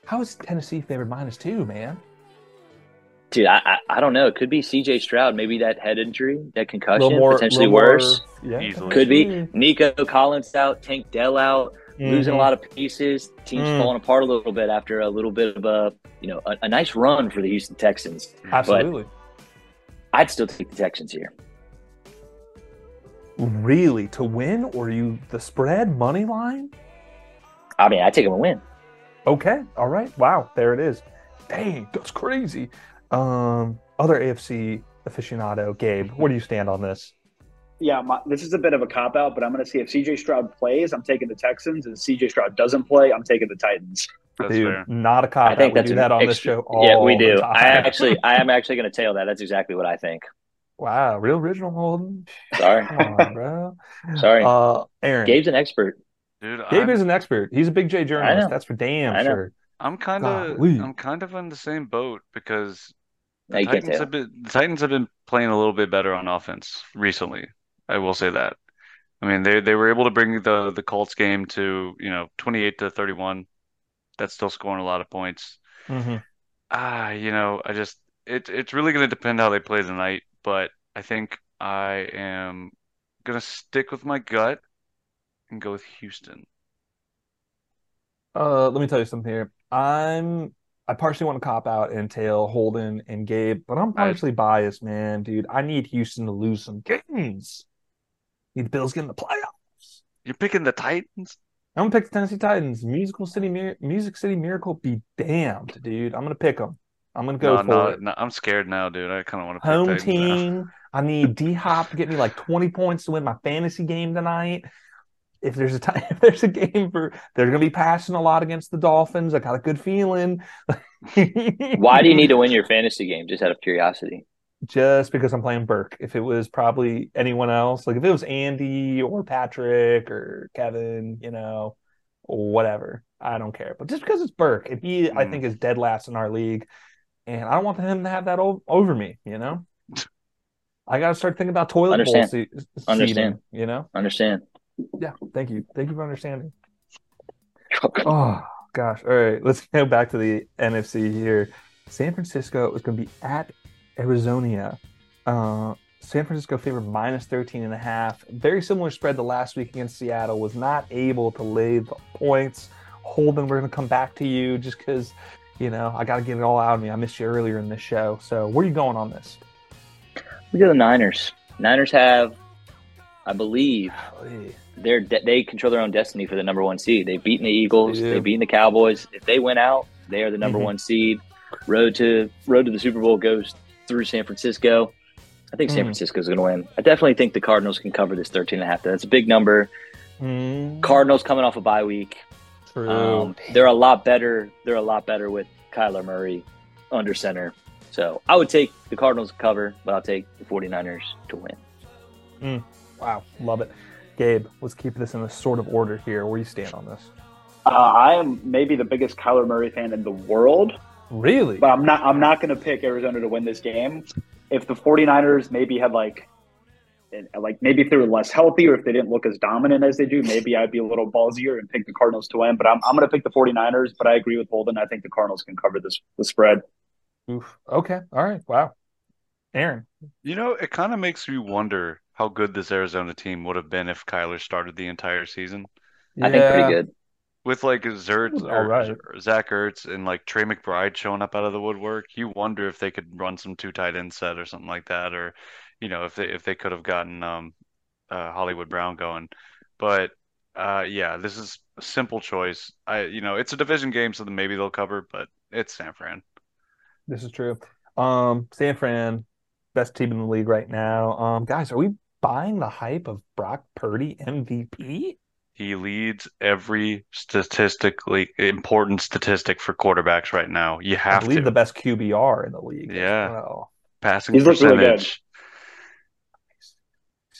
how is Tennessee favored minus two, man? Dude, I, I I don't know. It could be C J Stroud. Maybe that head injury, that concussion, more, potentially worse. More, yeah. Could be. Nico Collins out, Tank Dell out, mm-hmm. losing a lot of pieces. Team's mm. falling apart a little bit after a little bit of a, you know, a, a nice run for the Houston Texans. Absolutely. But I'd still take the Texans here. Really? To win? Or you the spread money line? I mean, I take them a win. Okay. All right. Wow. There it is. Dang, that's crazy. Um, other A F C aficionado, Gabe, where do you stand on this? Yeah, my, this is a bit of a cop-out, but I'm going to see if C J Stroud plays, I'm taking the Texans. And if C J Stroud doesn't play, I'm taking the Titans. That's Dude, fair. Not a cop-out. I think we that's do an, that on ex- this show all Yeah, we do. I actually, I am actually going to tail that. That's exactly what I think. Wow, real original, Holden. Sorry. Come on, bro. Sorry. Uh, Aaron. Gabe's an expert. Dude, Gabe I'm... is an expert. He's a big J journalist. That's for damn sure. I'm kind of I'm kind of in the same boat because the, no, Titans have been, the Titans have been playing a little bit better on offense recently. I will say that. I mean, they they were able to bring the, the Colts game to, you know, twenty-eight to thirty-one. That's still scoring a lot of points. Mm-hmm. Ah, you know, I just it it's really going to depend how they play tonight. But I think I am going to stick with my gut and go with Houston. Uh, let me tell you something here. I'm I partially want to cop out and tail Holden and Gabe, but I'm partially biased, man, dude. I need Houston to lose some games. Need the Bills getting the playoffs. You're picking the Titans. I'm gonna pick the Tennessee Titans. Musical City, Mir- Music City Miracle, be damned, dude. I'm gonna pick them. I'm gonna go no, for no, it. No, I'm scared now, dude. I kind of want to pick home Titans team. Now. I need D Hop to get me like twenty points to win my fantasy game tonight. If there's a time, if there's a game for, they're going to be passing a lot against the Dolphins. I got a good feeling. Why do you need to win your fantasy game? Just out of curiosity. Just because I'm playing Burke. If it was probably anyone else, like if it was Andy or Patrick or Kevin, you know, whatever, I don't care. But just because it's Burke, and he, mm. I think, is dead last in our league, and I don't want him to have that o- over me, you know? I got to start thinking about toilet Understand. bowl se- Understand. Season, you know? Understand. Yeah, thank you. Thank you for understanding. Oh, gosh. All right, let's go back to the N F C here. San Francisco is going to be at Arizona. Uh, San Francisco favored minus thirteen and a half. Very similar spread to last week against Seattle. Was not able to lay the points. Holden, we're going to come back to you just because, you know, I got to get it all out of me. I missed you earlier in this show. So where are you going on this? We go to the Niners. Niners have, I believe, they're de- they control their own destiny for the number one seed. They've beaten the Eagles. They They've beaten the Cowboys. If they win out, they are the number mm-hmm. one seed. Road to road to the Super Bowl goes through San Francisco. I think San mm. Francisco's going to win. I definitely think the Cardinals can cover this thirteen and a half. That's a big number. Mm. Cardinals coming off a bye week. True. Um, they're a lot better. They're a lot better with Kyler Murray under center. So I would take the Cardinals to cover, but I'll take the 49ers to win. Mm. Wow, love it. Gabe, let's keep this in a sort of order here. Where do you stand on this? Uh, I am maybe the biggest Kyler Murray fan in the world. Really? But I'm not I'm not going to pick Arizona to win this game. If the 49ers maybe had like like maybe if they were less healthy or if they didn't look as dominant as they do, maybe I'd be a little ballsier and pick the Cardinals to win. But I'm I'm going to pick the 49ers, but I agree with Holden. I think the Cardinals can cover this the spread. Oof. Okay. All right. Wow. Aaron. You know, it kind of makes me wonder how good this Arizona team would have been if Kyler started the entire season. Yeah. I think pretty good. With like Zertz or right. Zach Ertz and like Trey McBride showing up out of the woodwork, you wonder if they could run some two tight end set or something like that, or you know if they if they could have gotten um, uh, Hollywood Brown going. But uh, yeah, this is a simple choice. I you know it's a division game, so then maybe they'll cover, but it's San Fran. This is true. Um, San Fran, best team in the league right now. Um, guys, are we buying the hype of Brock Purdy M V P? He leads every statistically important statistic for quarterbacks right now. You have I believe to. The best Q B R in the league. Yeah, as well. Passing He's percentage. Really good.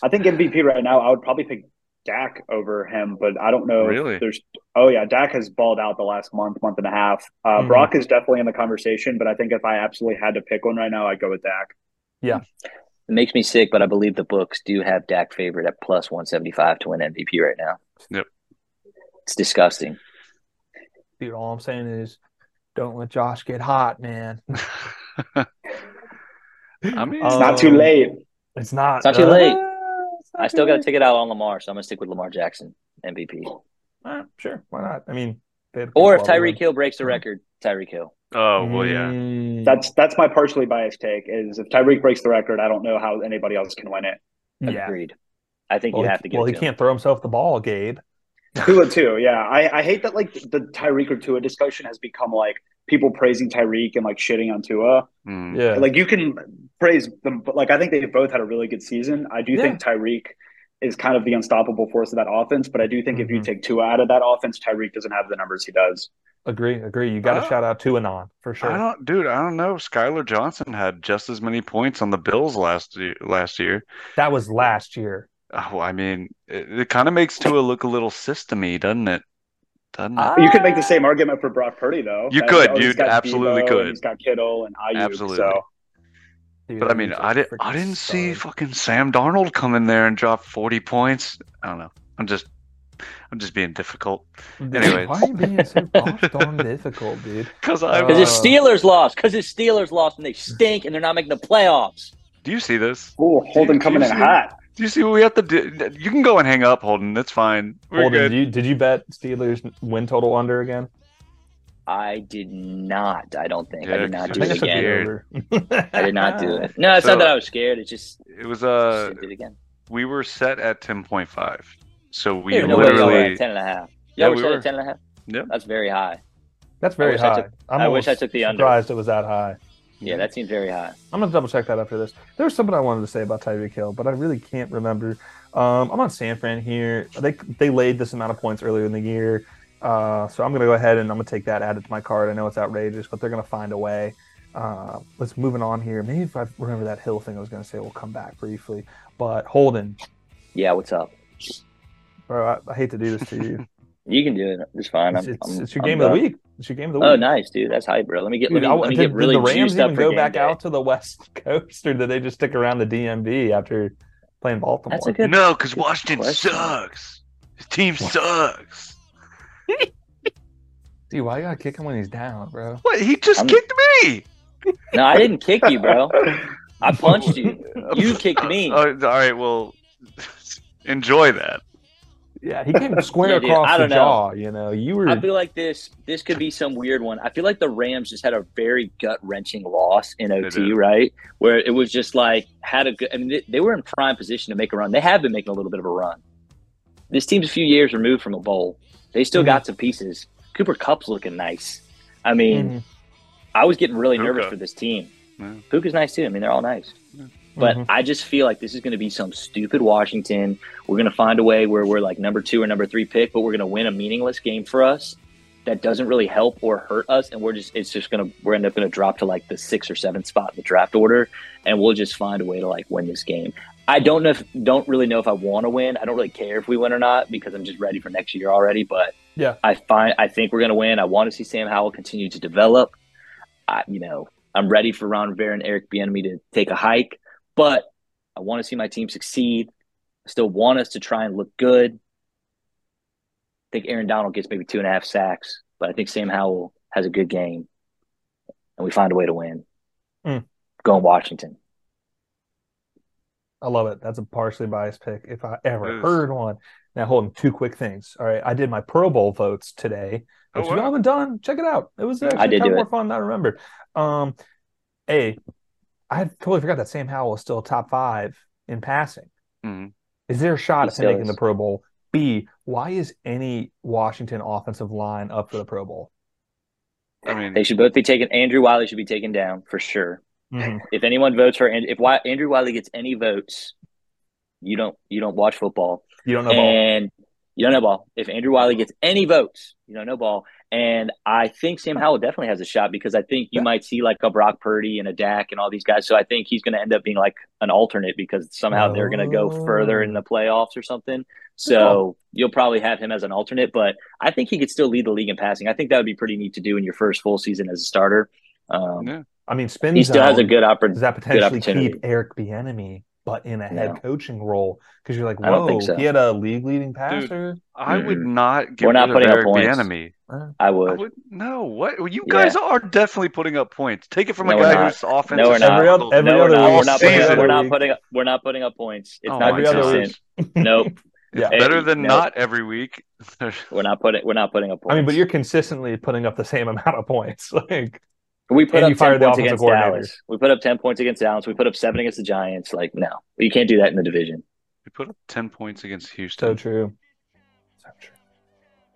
I think M V P right now. I would probably pick Dak over him, but I don't know. Really? If there's oh yeah, Dak has balled out the last month, month and a half. Uh, mm-hmm. Brock is definitely in the conversation, but I think if I absolutely had to pick one right now, I'd go with Dak. Yeah. It makes me sick, but I believe the books do have Dak favorite at plus one seventy-five to win M V P right now. Yep. It's disgusting. Dude, all I'm saying is don't let Josh get hot, man. I mean, it's um, not too late. It's not. It's not too uh, late. Not I still got to take it out on Lamar, so I'm going to stick with Lamar Jackson, M V P. Uh, sure, why not? I mean, or if Tyreek Hill breaks the record, Tyreek Hill. Oh, well, yeah. That's that's my personally biased take is if Tyreek breaks the record, I don't know how anybody else can win it. Yeah. Agreed. I think well, you have to get Well, he to can't him. throw himself the ball, Gabe. Tua too, yeah. I, I hate that, like, the Tyreek or Tua discussion has become, like, people praising Tyreek and, like, shitting on Tua. Mm. Yeah. Like, you can praise them, but, like, I think they both had a really good season. I do yeah. think Tyreek is kind of the unstoppable force of that offense, but I do think mm-hmm. if you take Tua out of that offense, Tyreek doesn't have the numbers he does. Agree, agree. You got to uh, shout out to Anon for sure. I don't, dude. I don't know. Skylar Johnson had just as many points on the Bills last year, last year. That was last year. Oh, I mean, it, it kind of makes Tua look a little systemy, doesn't it? Doesn't uh, it? You could make the same argument for Brock Purdy, though. You that, could, oh, you absolutely Devo, could. He's got Kittle and Ayuk. Absolutely. So. Dude, but I mean, I didn't. I didn't star. see fucking Sam Darnold come in there and drop forty points. I don't know. I'm just. I'm just being difficult. Anyways. Why are you being so gosh darn difficult, dude? Because uh, his Steelers lost. Because his Steelers lost, and they stink, and they're not making the playoffs. Do you see this? Oh, Holden dude, coming in see, hot. Do you see what we have to do? You can go and hang up, Holden. That's fine. We're Holden, good. Did you, did you bet Steelers win total under again? I did not. I don't think. Yeah, I did not do it again. I did not do it. No, it's so, not that I was scared. It's just it was uh. Just did it again. We were set at ten point five. So we Dude, literally ten and a half. Yeah, we were at ten and a half. Yeah, that's very high. That's very high. I, took, I'm I wish I took the under. Surprised it was that high. Yeah, yeah, that seemed very high. I'm gonna double check that after this. There was something I wanted to say about Tyreek Hill, but I really can't remember. Um, I'm on San Fran here. They they laid this amount of points earlier in the year, uh, so I'm gonna go ahead and I'm gonna take that, add it to my card. I know it's outrageous, but they're gonna find a way. Uh, let's moving on here. Maybe if I remember that Hill thing I was gonna say, we'll come back briefly. But Holden, yeah, what's up? Bro, I, I hate to do this to you. You can do it. It's fine. It's, I'm, it's, it's your I'm game done. of the week. It's your game of the week. Oh, nice, dude. That's hype, bro. Let me get. Dude, let me, I, let me did, get really. Did the Rams even go back day. out to the West Coast, or did they just stick around the D M V after playing Baltimore? That's a good, no, because Washington question. sucks. His team sucks. Dude, why you gotta kick him when he's down, bro? What? He just I'm... kicked me. No, I didn't kick you, bro. I punched you. You kicked me. Uh, all right. Well, enjoy that. Yeah, he came square yeah, dude, across the know. jaw, you know. You were I feel like this this could be some weird one. I feel like the Rams just had a very gut-wrenching loss in O T, right? Where it was just like had a good I mean they, they were in prime position to make a run. They have been making a little bit of a run. This team's a few years removed from a bowl. They still mm-hmm. got some pieces. Cooper Kupp's looking nice. I mean, mm-hmm. I was getting really Puka. nervous for this team. Yeah. Puka's nice too. I mean, they're all nice. Yeah. But mm-hmm. I just feel like this is going to be some stupid Washington. We're going to find a way where we're like number two or number three pick, but we're going to win a meaningless game for us that doesn't really help or hurt us. And we're just, it's just going to, we're end up going to drop to like the sixth or seventh spot in the draft order. And we'll just find a way to like win this game. I don't know if, don't really know if I want to win. I don't really care if we win or not because I'm just ready for next year already. But yeah, I find, I think we're going to win. I want to see Sam Howell continue to develop. I, you know, I'm ready for Ron Rivera and Eric Bieniemy to take a hike. But I want to see my team succeed. I still want us to try and look good. I think Aaron Donald gets maybe two and a half sacks, but I think Sam Howell has a good game, and we find a way to win. Mm. Going Washington. I love it. That's a partially biased pick if I ever yes. heard one. Now, hold on, two quick things. All right, I did my Pro Bowl votes today. If oh, wow. you haven't done, check it out. It was actually kind of more fun than I remembered. Um, a – I totally forgot that Sam Howell is still top five in passing. Mm-hmm. Is there a shot at him making the Pro Bowl? B, why is any Washington offensive line up for the Pro Bowl? I mean, they should both be taken. Andrew Wiley should be taken down for sure. Mm-hmm. If anyone votes for if Andrew Wiley gets any votes, you don't you don't watch football. You don't know and ball. You don't know ball. If Andrew Wiley gets any votes, you don't know ball. And I think Sam Howell definitely has a shot because I think you yeah. might see like a Brock Purdy and a Dak and all these guys. So I think he's going to end up being like an alternate because somehow oh. they're going to go further in the playoffs or something. So yeah. you'll probably have him as an alternate. But I think he could still lead the league in passing. I think that would be pretty neat to do in your first full season as a starter. Um, yeah. I mean, spin he zone, still has a good opportunity. Does that potentially keep Eric Bieniemy, but in a head no. coaching role? Because you're like, whoa, I don't think so. He had a league leading passer. Dude, I mm. would not give We're not putting Eric up points. Bieniemy. I would. I would. No, what? Well, you guys yeah. are definitely putting up points. Take it from no, a guy who's offensive. No, we're not. Every other, every no, we're, not. We're, not putting up, we're not putting up. We're not putting up points. It's oh, not consistent. Nope. Yeah. It's better than nope. not every week. we're not putting. We're not putting up points. I mean, but you're consistently putting up the same amount of points. Like we put up ten points against Dallas. We put up ten points against Dallas. We put up seven against the Giants. Like no, you can't do that in the division. We put up ten points against Houston. So true. So true.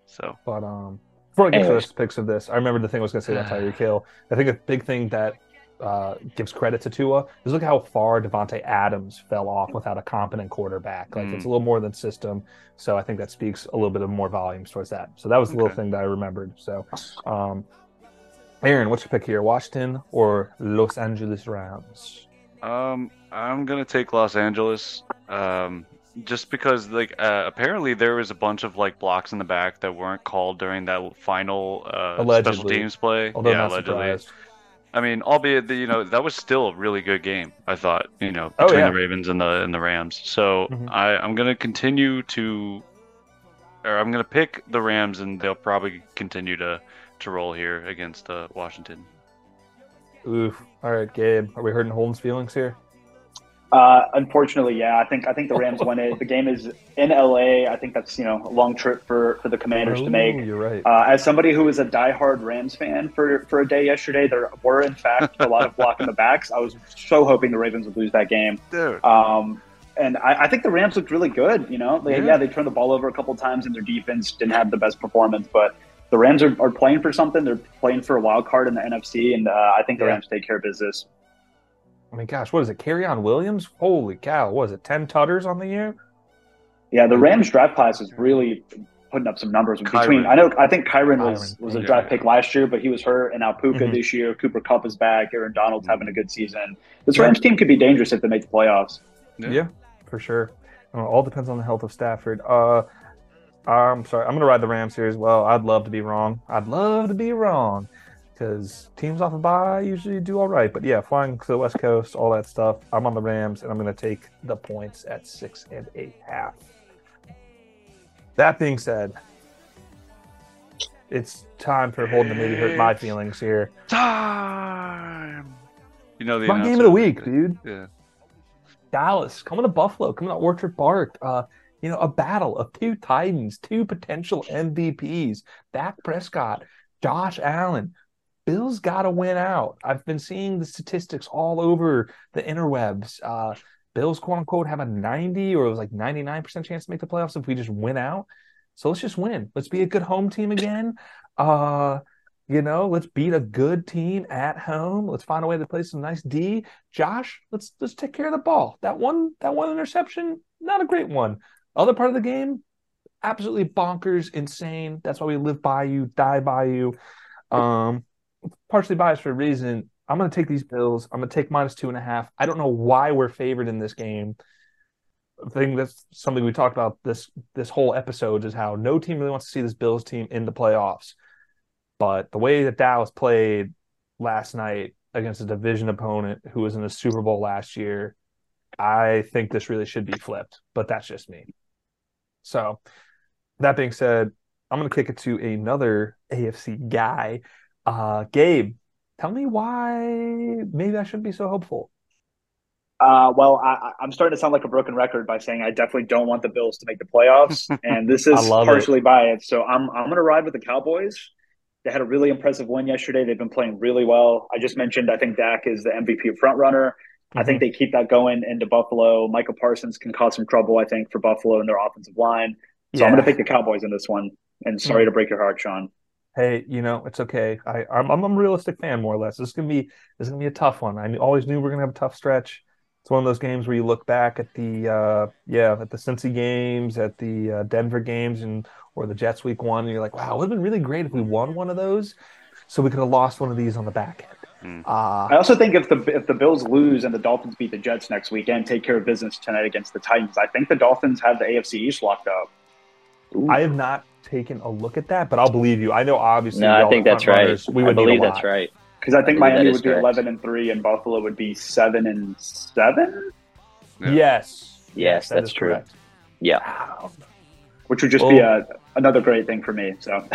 So, but um. Before I get Anyways. to the picks of this, I remember the thing I was going to say about Tyreek Hill. I think a big thing that uh, gives credit to Tua is look how far Devontae Adams fell off without a competent quarterback. Like mm. it's a little more than system, so I think that speaks a little bit of more volumes towards that. So that was the okay. little thing that I remembered. So, um, Aaron, what's your pick here? Washington or Los Angeles Rams? Um, I'm going to take Los Angeles. Um. Just because, like, uh, apparently there was a bunch of like blocks in the back that weren't called during that final uh, special teams play. Although yeah, allegedly. Surprised. I mean, albeit the, you know, that was still a really good game. I thought, you know, between oh, yeah. the Ravens and the and the Rams. So mm-hmm. I, I'm gonna continue to, or I'm gonna pick the Rams, and they'll probably continue to, to roll here against uh, Washington. Oof! All right, Gabe, are we hurting Holden's feelings here? Uh, unfortunately, yeah. I think I think the Rams win it. The game is in L A. I think that's you know a long trip for, for the Commanders oh, to make. You're right. Uh, as somebody who was a diehard Rams fan for, for a day yesterday, there were in fact a lot of block in the backs. I was so hoping the Ravens would lose that game. Dude. Um, and I, I think the Rams looked really good. You know, they, yeah. yeah, they turned the ball over a couple times, and their defense didn't have the best performance. But the Rams are, are playing for something. They're playing for a wild card in the N F C, and uh, I think the yeah. Rams take care of business. I mean, gosh, what is it? Kerryon Williams? Holy cow. What is it? ten tutters on the year? Yeah, the Rams draft class is really putting up some numbers. Kyron. Between, I know, I think Kyron was, was a yeah, draft yeah. pick last year, but he was hurt. And now Puka mm-hmm. this year. Cooper Kupp is back. Aaron Donald's mm-hmm. having a good season. This yeah. Rams team could be dangerous if they make the playoffs. Yeah, yeah for sure. It all depends on the health of Stafford. Uh, I'm sorry. I'm going to ride the Rams here as well. I'd love to be wrong. I'd love to be wrong. Because teams off a bye usually do all right. But, yeah, flying to the West Coast, all that stuff. I'm on the Rams, and I'm going to take the points at six and a half. That being said, it's time for Holden to maybe hurt my feelings here. Time! You know the my game of the week, dude. Yeah. Dallas, coming to Buffalo, coming to Orchard Park. Uh, you know, a battle of two Titans, two potential M V Ps. Dak Prescott, Josh Allen. Bill's got to win out. I've been seeing the statistics all over the interwebs. Uh, Bills, quote unquote, have a ninety or it was like ninety-nine percent chance to make the playoffs if we just win out. So let's just win. Let's be a good home team again. Uh, you know, let's beat a good team at home. Let's find a way to play some nice D. Josh, let's let's take care of the ball. That one, that one interception, not a great one. Other part of the game, absolutely bonkers, insane. That's why we live by you, die by you. Um, partially biased for a reason. I'm going to take these Bills. I'm going to take minus two and a half. I don't know why we're favored in this game. I think that's something we talked about this this whole episode is how no team really wants to see this Bills team in the playoffs. But the way that Dallas played last night against a division opponent who was in the Super Bowl last year, I think this really should be flipped. But that's just me. So that being said, I'm going to kick it to another A F C guy. Uh, Gabe, tell me why maybe I shouldn't be so hopeful. Uh, well, I, I'm starting to sound like a broken record by saying I definitely don't want the Bills to make the playoffs, and this is partially it. biased. So I'm I'm going to ride with the Cowboys. They had a really impressive win yesterday. They've been playing really well. I just mentioned I think Dak is the M V P frontrunner. Mm-hmm. I think they keep that going into Buffalo. Michael Parsons can cause some trouble, I think, for Buffalo and their offensive line. So yeah. I'm going to pick the Cowboys in this one. And sorry mm-hmm. to break your heart, Sean. Hey, you know, it's okay. I, I'm, I'm a realistic fan, more or less. This is going to be this is gonna be a tough one. I always knew we were going to have a tough stretch. It's one of those games where you look back at the, uh, yeah, at the Cincy games, at the uh, Denver games, and or the Jets week one, and you're like, wow, it would have been really great if we won one of those so we could have lost one of these on the back end. Mm. Uh, I also think if the if the Bills lose and the Dolphins beat the Jets next weekend, take care of business tonight against the Titans, I think the Dolphins have the A F C East locked up. Ooh. I have not taken a look at that, but I'll believe you. I know obviously. No, I think that's right. We would I believe that's right. because I think Miami would be eleven and three, and Buffalo would be seven and seven. Yeah. Yes, yes, that that's true. Correct. Yeah, wow. Which would just oh. be a, another great thing for me. So,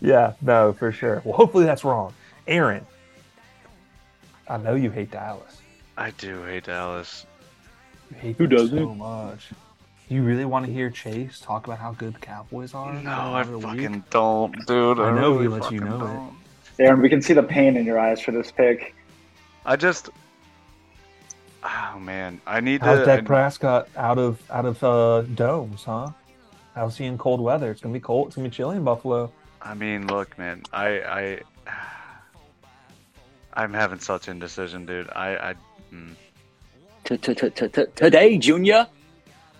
yeah, no, for sure. Well, hopefully that's wrong, Aaron. I know you hate Dallas. I do hate Dallas. I hate Who doesn't? So much. You really want to hear Chase talk about how good the Cowboys are? No, I fucking week? don't, dude. I, I know really he lets you know don't. it. Aaron, we can see the pain in your eyes for this pick. I just, oh man, I need How's to. How's Dak I... Prescott out of out of uh, domes, huh? How's he in cold weather? It's gonna be cold. It's gonna be chilly in Buffalo. I mean, look, man, I, I, I'm having such indecision, dude. I, I. Today, Junior.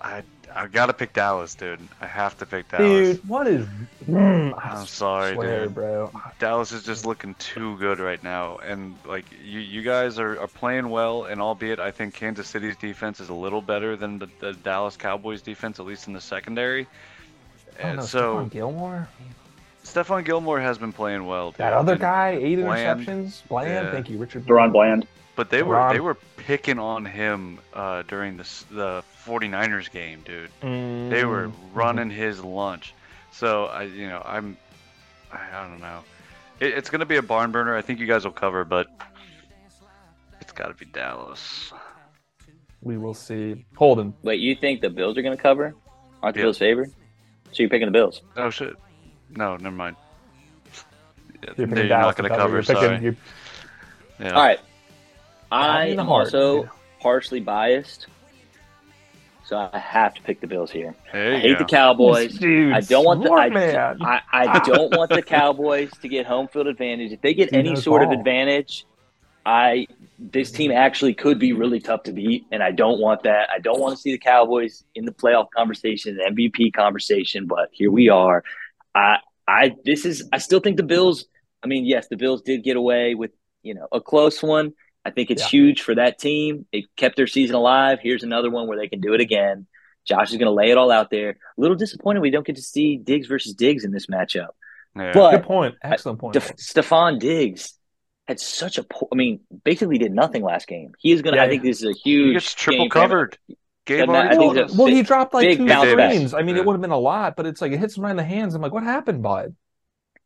I I gotta pick Dallas, dude. I have to pick Dallas. Dude, what is? Mm, I'm sorry, swear, dude. Bro. Dallas is just looking too good right now, and like you, you guys are, are playing well. And albeit, I think Kansas City's defense is a little better than the, the Dallas Cowboys' defense, at least in the secondary. And oh, no, so Stephon Gilmore. Stephon Gilmore has been playing well. Dude. That other and guy, eight Bland, interceptions. Bland, yeah. Thank you, Richard. Deron Bland. But they were Ron. they were picking on him uh, during the the 49ers game, dude. Mm. They were running his lunch. So I, you know, I'm, I don't know. It, it's gonna be a barn burner. I think you guys will cover, but it's got to be Dallas. We will see. Holden. Wait, you think the Bills are gonna cover? Aren't the yep. Bills favored? So you're picking the Bills? Oh shit! No, never mind. You're, you're not gonna cover. You're sorry. Picking, yeah. All right. I am also partially biased, so I have to pick the Bills here. I hate the Cowboys. Dude, I don't want the I, I, I don't want the Cowboys to get home field advantage. If they get any sort of advantage, I this team actually could be really tough to beat, and I don't want that. I don't want to see the Cowboys in the playoff conversation, the M V P conversation. But here we are. I I this is I still think the Bills. I mean, yes, the Bills did get away with you know a close one. I think it's yeah. huge for that team. It kept their season alive. Here's another one where they can do it again. Josh is going to lay it all out there. A little disappointed we don't get to see Diggs versus Diggs in this matchup. Yeah. But good point. Excellent point. De- Stephon Diggs had such a po- – I mean, basically did nothing last game. He is going to yeah, – I yeah. think this is a huge He gets triple game covered. Game I think well, well big, he dropped like two screens. I mean, yeah. it would have been a lot, but it's like it hits him right in the hands. I'm like, what happened, bud?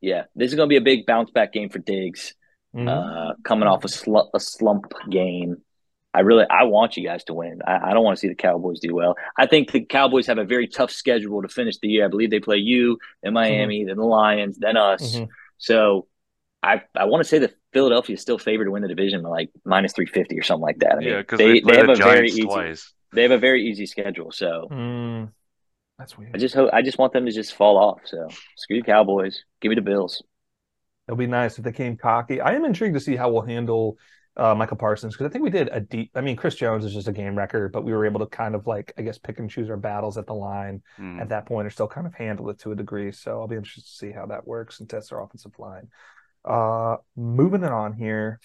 Yeah, this is going to be a big bounce-back game for Diggs. Mm-hmm. Uh, coming off a, sl- a slump game. I really I want you guys to win. I, I don't want to see the Cowboys do well. I think the Cowboys have a very tough schedule to finish the year. I believe they play you, then Miami, mm-hmm. then the Lions, then us. Mm-hmm. So I I want to say that Philadelphia is still favored to win the division by like minus three fifty or something like that. I mean, yeah, because they, they, they have the a Giants very twice. Easy, they have a very easy schedule. So mm, that's weird. I just hope I just want them to just fall off. So screw the Cowboys. Give me the Bills. It'll be nice if they came cocky. I am intrigued to see how we'll handle uh, Michael Parsons because I think we did a deep. I mean, Chris Jones is just a game wrecker, but we were able to kind of like, I guess, pick and choose our battles at the line mm. at that point or still kind of handle it to a degree. So I'll be interested to see how that works and test our offensive line. Uh, moving it on here.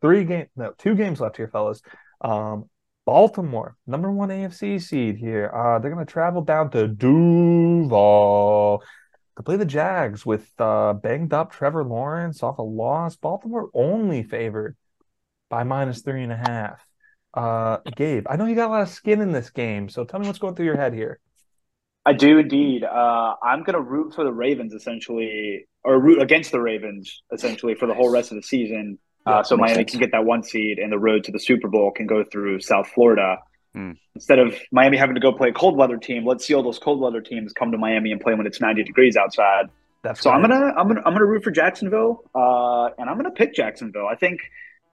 Three game, no, two games left here, fellas. Um, Baltimore, number one A F C seed here. Uh, they're going to travel down to Duval. To play the Jags with uh, banged-up Trevor Lawrence off a loss. Baltimore only favored by minus three and a half. Uh, Gabe, I know you got a lot of skin in this game, so tell me what's going through your head here. I do indeed. Uh, I'm going to root for the Ravens, essentially, or root against the Ravens, essentially, for the whole rest of the season. Uh, so Miami can get that one seed, and the road to the Super Bowl can go through South Florida. Instead of Miami having to go play a cold weather team, let's see all those cold weather teams come to Miami and play when it's ninety degrees outside. That's so right. I'm gonna I'm gonna I'm gonna root for Jacksonville, uh, and I'm gonna pick Jacksonville. I think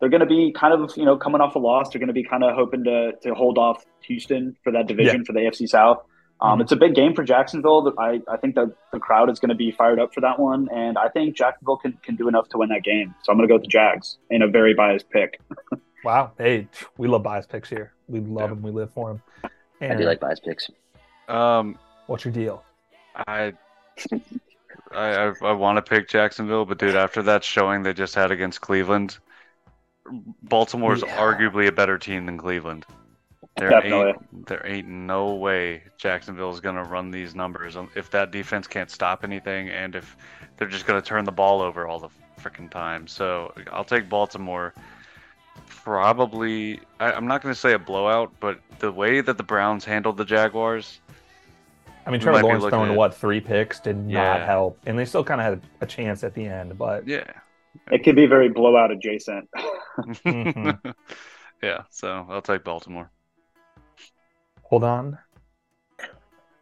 they're gonna be kind of you know coming off a loss. They're gonna be kind of hoping to to hold off Houston for that division yeah. for the A F C South. Um, mm-hmm. It's a big game for Jacksonville. I I think that the crowd is gonna be fired up for that one, and I think Jacksonville can can do enough to win that game. So I'm gonna go with the Jags in a very biased pick. Wow. Hey, we love bias picks here. We love yeah. them. We live for them. And I do like bias picks. Um, What's your deal? I I, I, I want to pick Jacksonville, but, dude, after that showing they just had against Cleveland, Baltimore's yeah. arguably a better team than Cleveland. There Definitely. Ain't, there ain't no way Jacksonville's going to run these numbers if that defense can't stop anything and if they're just going to turn the ball over all the freaking time. So I'll take Baltimore. Probably, I, I'm not going to say a blowout, but the way that the Browns handled the Jaguars. I mean, Trevor Lawrence throwing, at... what, three picks did yeah. not help. And they still kind of had a chance at the end, but. Yeah. It could be very blowout adjacent. mm-hmm. Yeah, so I'll take Baltimore. Hold on.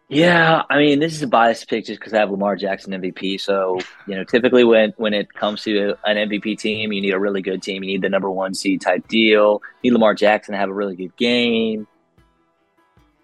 Yeah, I mean, this is a biased pick just because I have Lamar Jackson M V P. So, you know, typically when, when it comes to an M V P team, you need a really good team. You need the number one seed type deal. You need Lamar Jackson to have a really good game.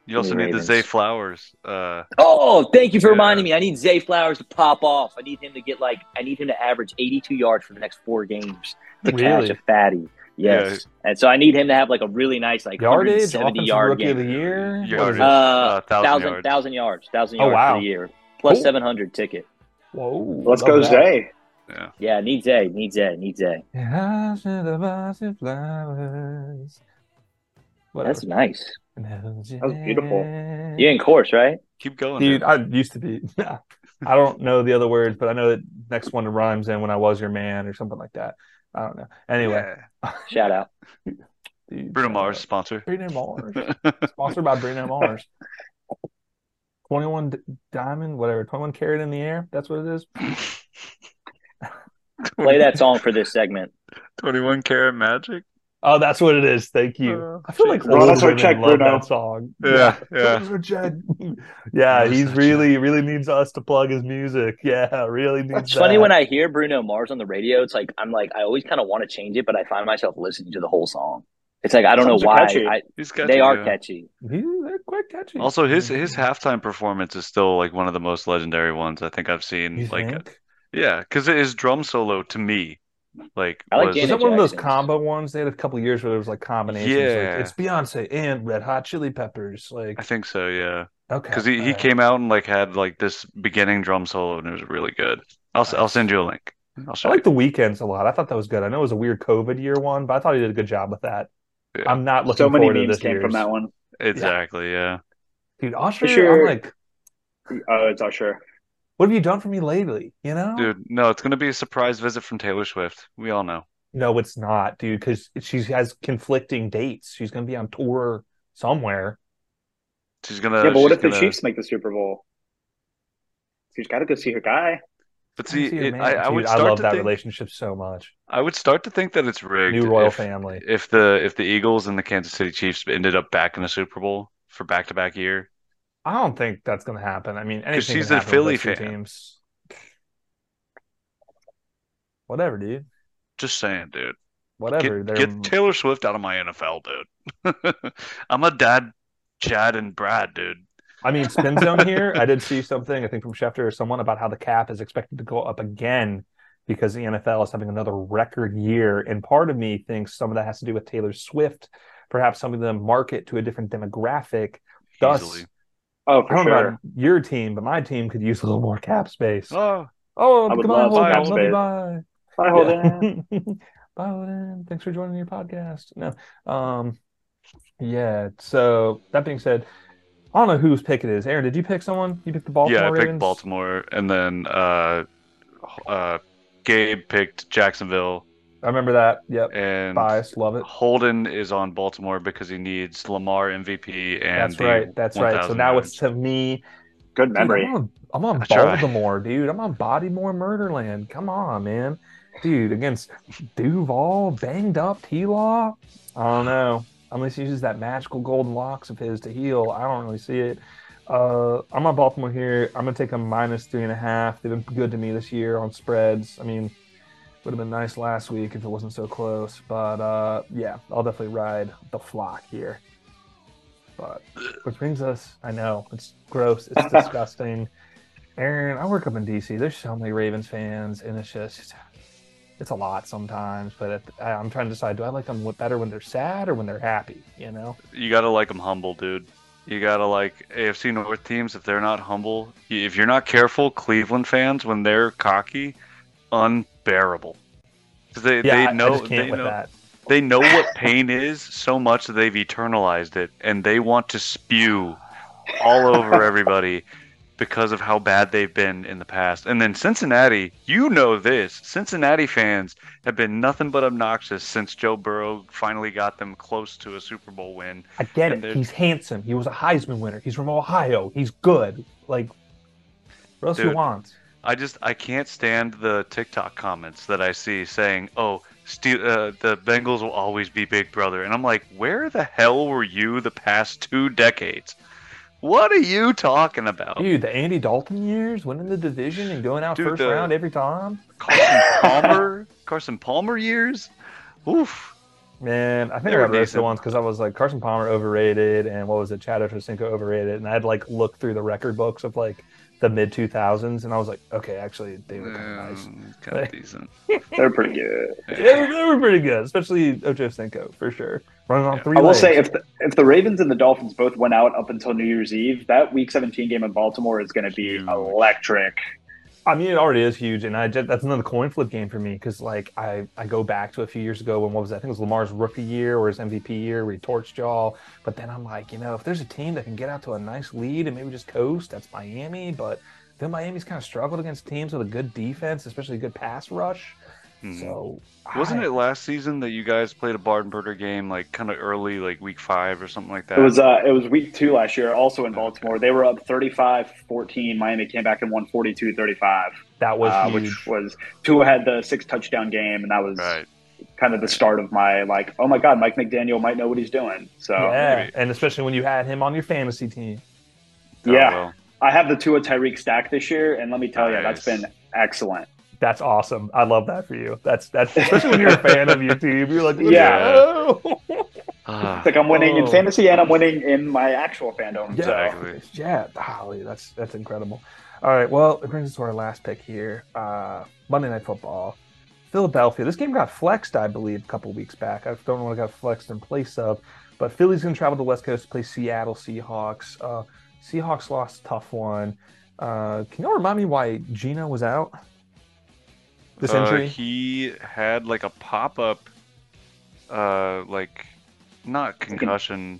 You also need Ravens. the Zay Flowers. Uh, oh, thank you for yeah. reminding me. I need Zay Flowers to pop off. I need him to get like – I need him to average eighty-two yards for the next four games to really? catch a fatty. Yes, yeah. And so I need him to have like a really nice like yardage, seventy-yard rookie game. Of the year, yardage, uh, uh, thousand, thousand, thousand yards, thousand yards oh, wow. for the year, plus seven hundred ticket. Whoa, let's go that. Zay. Yeah, yeah, need Zay, need Zay, need Zay. That's nice. That was beautiful. You're in course, right? Keep going, dude. Man. I used to be. I don't know the other words, but I know that next one rhymes in when I was your man or something like that. I don't know. Anyway. Yeah. Shout out. Dude, Bruno shout Mars out. sponsor. Bruno Mars. Sponsored by Bruno Mars. twenty-one d- diamond, whatever. twenty-one carat in the air. That's what it is. Play that song for this segment. twenty-one carat magic. Oh, that's what it is. Thank you. Uh, I feel like well, that's our check, Bruno. That song. Yeah. Yeah. Yeah. yeah he's really, really needs us to plug his music. Yeah. Really needs It's that. funny when I hear Bruno Mars on the radio, it's like, I'm like, I always kind of want to change it, but I find myself listening to the whole song. It's like, I don't Songs know why. I, catchy, they are yeah. catchy. He, they're quite catchy. Also, his, his halftime performance is still like one of the most legendary ones I think I've seen. You like, think? Yeah. Because his drum solo to me. Like, like was it one Jackson. of those combo ones? They had a couple years where there was like combinations. Yeah, like, it's Beyonce and Red Hot Chili Peppers. Like, I think so. Yeah. Okay. Because he, he right. came out and like had like this beginning drum solo, and it was really good. I'll right. I'll send you a link. I'll I like you. The Weeknd's a lot. I thought that was good. I know it was a weird COVID year one, but I thought he did a good job with that. Yeah. I'm not looking so many forward memes to this came year's. from that one. Exactly. Yeah. yeah. Dude, Usher. Sure. I'm like, oh, it's Usher. What have you done for me lately, you know? Dude, no, it's going to be a surprise visit from Taylor Swift. We all know. No, it's not, dude, because she has conflicting dates. She's going to be on tour somewhere. She's going to... Yeah, but what if gonna... the Chiefs make the Super Bowl? She's got to go see her guy. But see, see it, I, I, would dude, start I love to that think, relationship so much. I would start to think that it's rigged. New royal if, family. If the, if the Eagles and the Kansas City Chiefs ended up back in the Super Bowl for back-to-back year. I don't think that's going to happen. I mean, anything she's a Philly fan. Teams. Whatever, dude. Just saying, dude. Whatever. Get, get Taylor Swift out of my N F L, dude. I'm a dad, Chad, and Brad, dude. I mean, spin zone here. I did see something, I think from Schefter or someone, about how the cap is expected to go up again because the N F L is having another record year. And part of me thinks some of that has to do with Taylor Swift, perhaps some of the market to a different demographic. Easily. Thus, Oh, for I don't sure. know about your team, but my team could use a little more cap space. Oh, oh, come on, Holden. Love you, bye. Bye, Holden. Yeah. Bye, Holden. Thanks for joining your podcast. No, um, yeah. So that being said, I don't know whose pick it is. Aaron, did you pick someone? You picked the Baltimore. Yeah, I picked Ravens? Baltimore, and then uh, uh, Gabe picked Jacksonville. I remember that. Yep. And bias, love it. Holden is on Baltimore because he needs Lamar M V P. And that's right. That's right. So now it's to me. Good memory. Dude, I'm on, I'm on Baltimore, try. dude. I'm on Bodymore Murderland. Come on, man. Dude, against Duval, banged up T-Law. I don't know. Unless he uses that magical golden locks of his to heal. I don't really see it. Uh, I'm on Baltimore here. I'm going to take a minus three and a half. They've been good to me this year on spreads. I mean, would have been nice last week if it wasn't so close, but uh, yeah, I'll definitely ride the flock here. But which brings us, I know, it's gross, it's disgusting. Aaron, I work up in D C, there's so many Ravens fans, and it's just, it's a lot sometimes, but it, I, I'm trying to decide, do I like them better when they're sad or when they're happy, you know? You gotta like them humble, dude. You gotta like A F C North teams, if they're not humble, if you're not careful, Cleveland fans, when they're cocky, un. Bearable, because they, yeah, they know they know, that. they know what pain is so much that they've eternalized it, and they want to spew all over everybody. because of how bad they've been in the past. And then Cincinnati, you know this, Cincinnati fans have been nothing but obnoxious since Joe Burrow finally got them close to a Super Bowl win. I get and it. They're... He's handsome. He was a Heisman winner. He's from Ohio. He's good. Like, what else Dude, you want? I just, I can't stand the TikTok comments that I see saying, oh, Steve, uh, the Bengals will always be Big Brother. And I'm like, where the hell were you the past two decades? What are you talking about? Dude, the Andy Dalton years, winning the division and going out Dude, first round every time. Carson Palmer, Carson Palmer years. Oof. Man, I think I got roasted once because I was like, Carson Palmer overrated, and what was it, Chad Ochocinco overrated. And I'd like look through the record books of like the mid two thousands, and I was like, okay, actually, they were kind of um, nice. Kind of decent. They were pretty good. Yeah, yeah. They were pretty good, especially Ochocinco, for sure. Running on yeah. three I will legs. say, if the, if the Ravens and the Dolphins both went out up until New Year's Eve, that Week seventeen game in Baltimore is going to be huge. Electric. I mean, it already is huge, and I just, that's another coin flip game for me because, like, I, I go back to a few years ago when, what was that? I think it was Lamar's rookie year or his M V P year where he torched y'all. But then I'm like, you know, if there's a team that can get out to a nice lead and maybe just coast, that's Miami. But then Miami's kind of struggled against teams with a good defense, especially a good pass rush. Mm-hmm. So wasn't I, it last season that you guys played a Bardenberger game like kind of early, like week five or something like that? It was uh, it was week two last year, also in Baltimore. They were up thirty-five fourteen. Miami came back and won forty-two thirty-five. That was uh, which was Tua had the six touchdown game, and that was right. kind of the start of my like, oh my god, Mike McDaniel might know what he's doing. So yeah, and especially when you had him on your fantasy team. Oh, yeah, well. I have the Tua Tyreek stack this year, and let me tell nice. you, that's been excellent. That's awesome. I love that for you. That's that's especially when you're a fan of your team. You're like, yeah. It's like I'm winning oh. in fantasy and I'm winning in my actual fandom. Yeah, so. yeah. Holly, that's that's incredible. All right, well, it brings us to our last pick here. Uh, Monday Night Football, Philadelphia. This game got flexed, I believe, a couple weeks back. I don't know what got flexed in place of, but Philly's going to travel to the West Coast to play Seattle Seahawks. Uh, Seahawks lost a tough one. Uh, can you all remind me why Geno was out? This injury? Uh, he had like a pop-up, uh, like not concussion,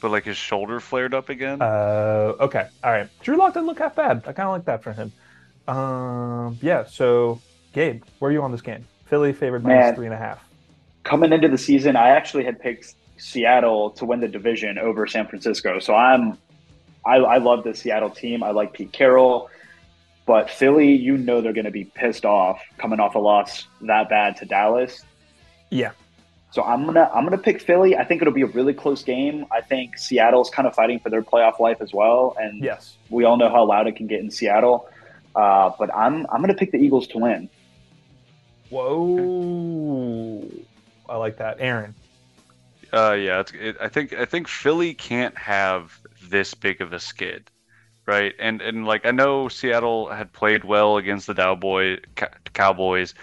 but like his shoulder flared up again. Uh, okay, all right. Drew Lock didn't look half bad. I kind of like that for him. Um, yeah. So, Gabe, where are you on this game? Philly favored minus three and a half. Coming into the season, I actually had picked Seattle to win the division over San Francisco. So I'm, I, I love the Seattle team. I like Pete Carroll. But Philly, you know they're going to be pissed off coming off a loss that bad to Dallas. Yeah. So I'm gonna I'm gonna pick Philly. I think it'll be a really close game. I think Seattle's kind of fighting for their playoff life as well, and yes, we all know how loud it can get in Seattle. Uh, but I'm I'm gonna pick the Eagles to win. Whoa! I like that, Aaron. Uh, yeah, it's, it, I think I think Philly can't have this big of a skid. Right, and and like I know Seattle had played well against the Cowboy, Cowboys,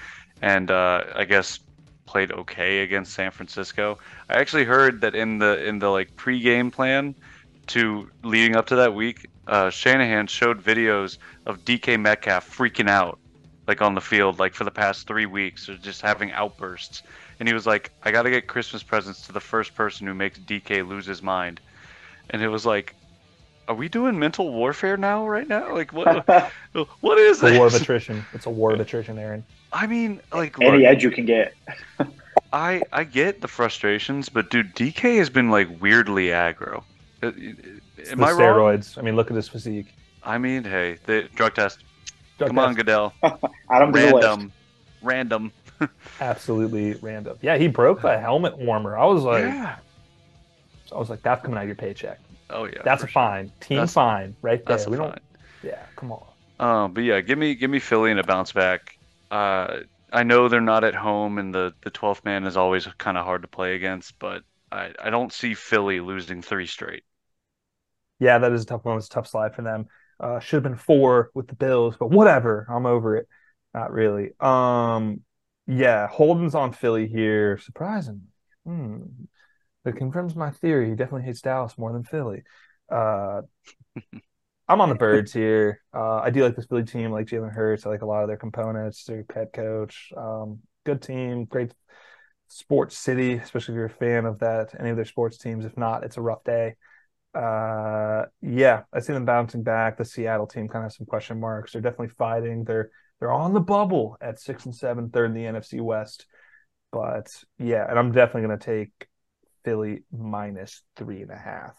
and uh, I guess played okay against San Francisco. I actually heard that in the in the like pregame plan to leading up to that week, uh, Shanahan showed videos of D K Metcalf freaking out, like on the field, like for the past three weeks, or just having outbursts. And he was like, "I got to get Christmas presents to the first person who makes D K lose his mind," and it was like. Are we doing mental warfare now, right now? Like, what what is this? It's a war of attrition. It's a war of attrition, Aaron. I mean, like... Any edge you can get. I I get the frustrations, but, dude, D K has been, like, weirdly aggro. Am it's the I steroids. Wrong? I mean, look at his physique. I mean, hey, the drug test. Drug Come test. on, Goodell. I don't Random. Random. Absolutely random. Yeah, he broke the helmet warmer. I was like... Yeah. I was like, that's coming out of your paycheck. Oh yeah, that's a fine sure. team that's, fine right there. That's we don't, fine. Yeah, come on. Uh, but yeah, give me give me Philly and a bounce back. Uh, I know they're not at home, and the the twelfth man is always kind of hard to play against. But I, I don't see Philly losing three straight. Yeah, that is a tough one. It's a tough slide for them. Uh, should have been four with the Bills, but whatever. I'm over it. Not really. Um, yeah, Holden's on Philly here. Surprisingly. Hmm. It confirms my theory. He definitely hates Dallas more than Philly. Uh, I'm on the birds here. Uh, I do like this Philly team. I like Jalen Hurts. I like a lot of their components. Their head coach. Um, good team. Great sports city, especially if you're a fan of that. Any of their sports teams. If not, it's a rough day. Uh, yeah, I see them bouncing back. The Seattle team kind of has some question marks. They're definitely fighting. They're they're on the bubble at six and seven, third in the N F C West. But yeah, and I'm definitely going to take Philly minus three and a half,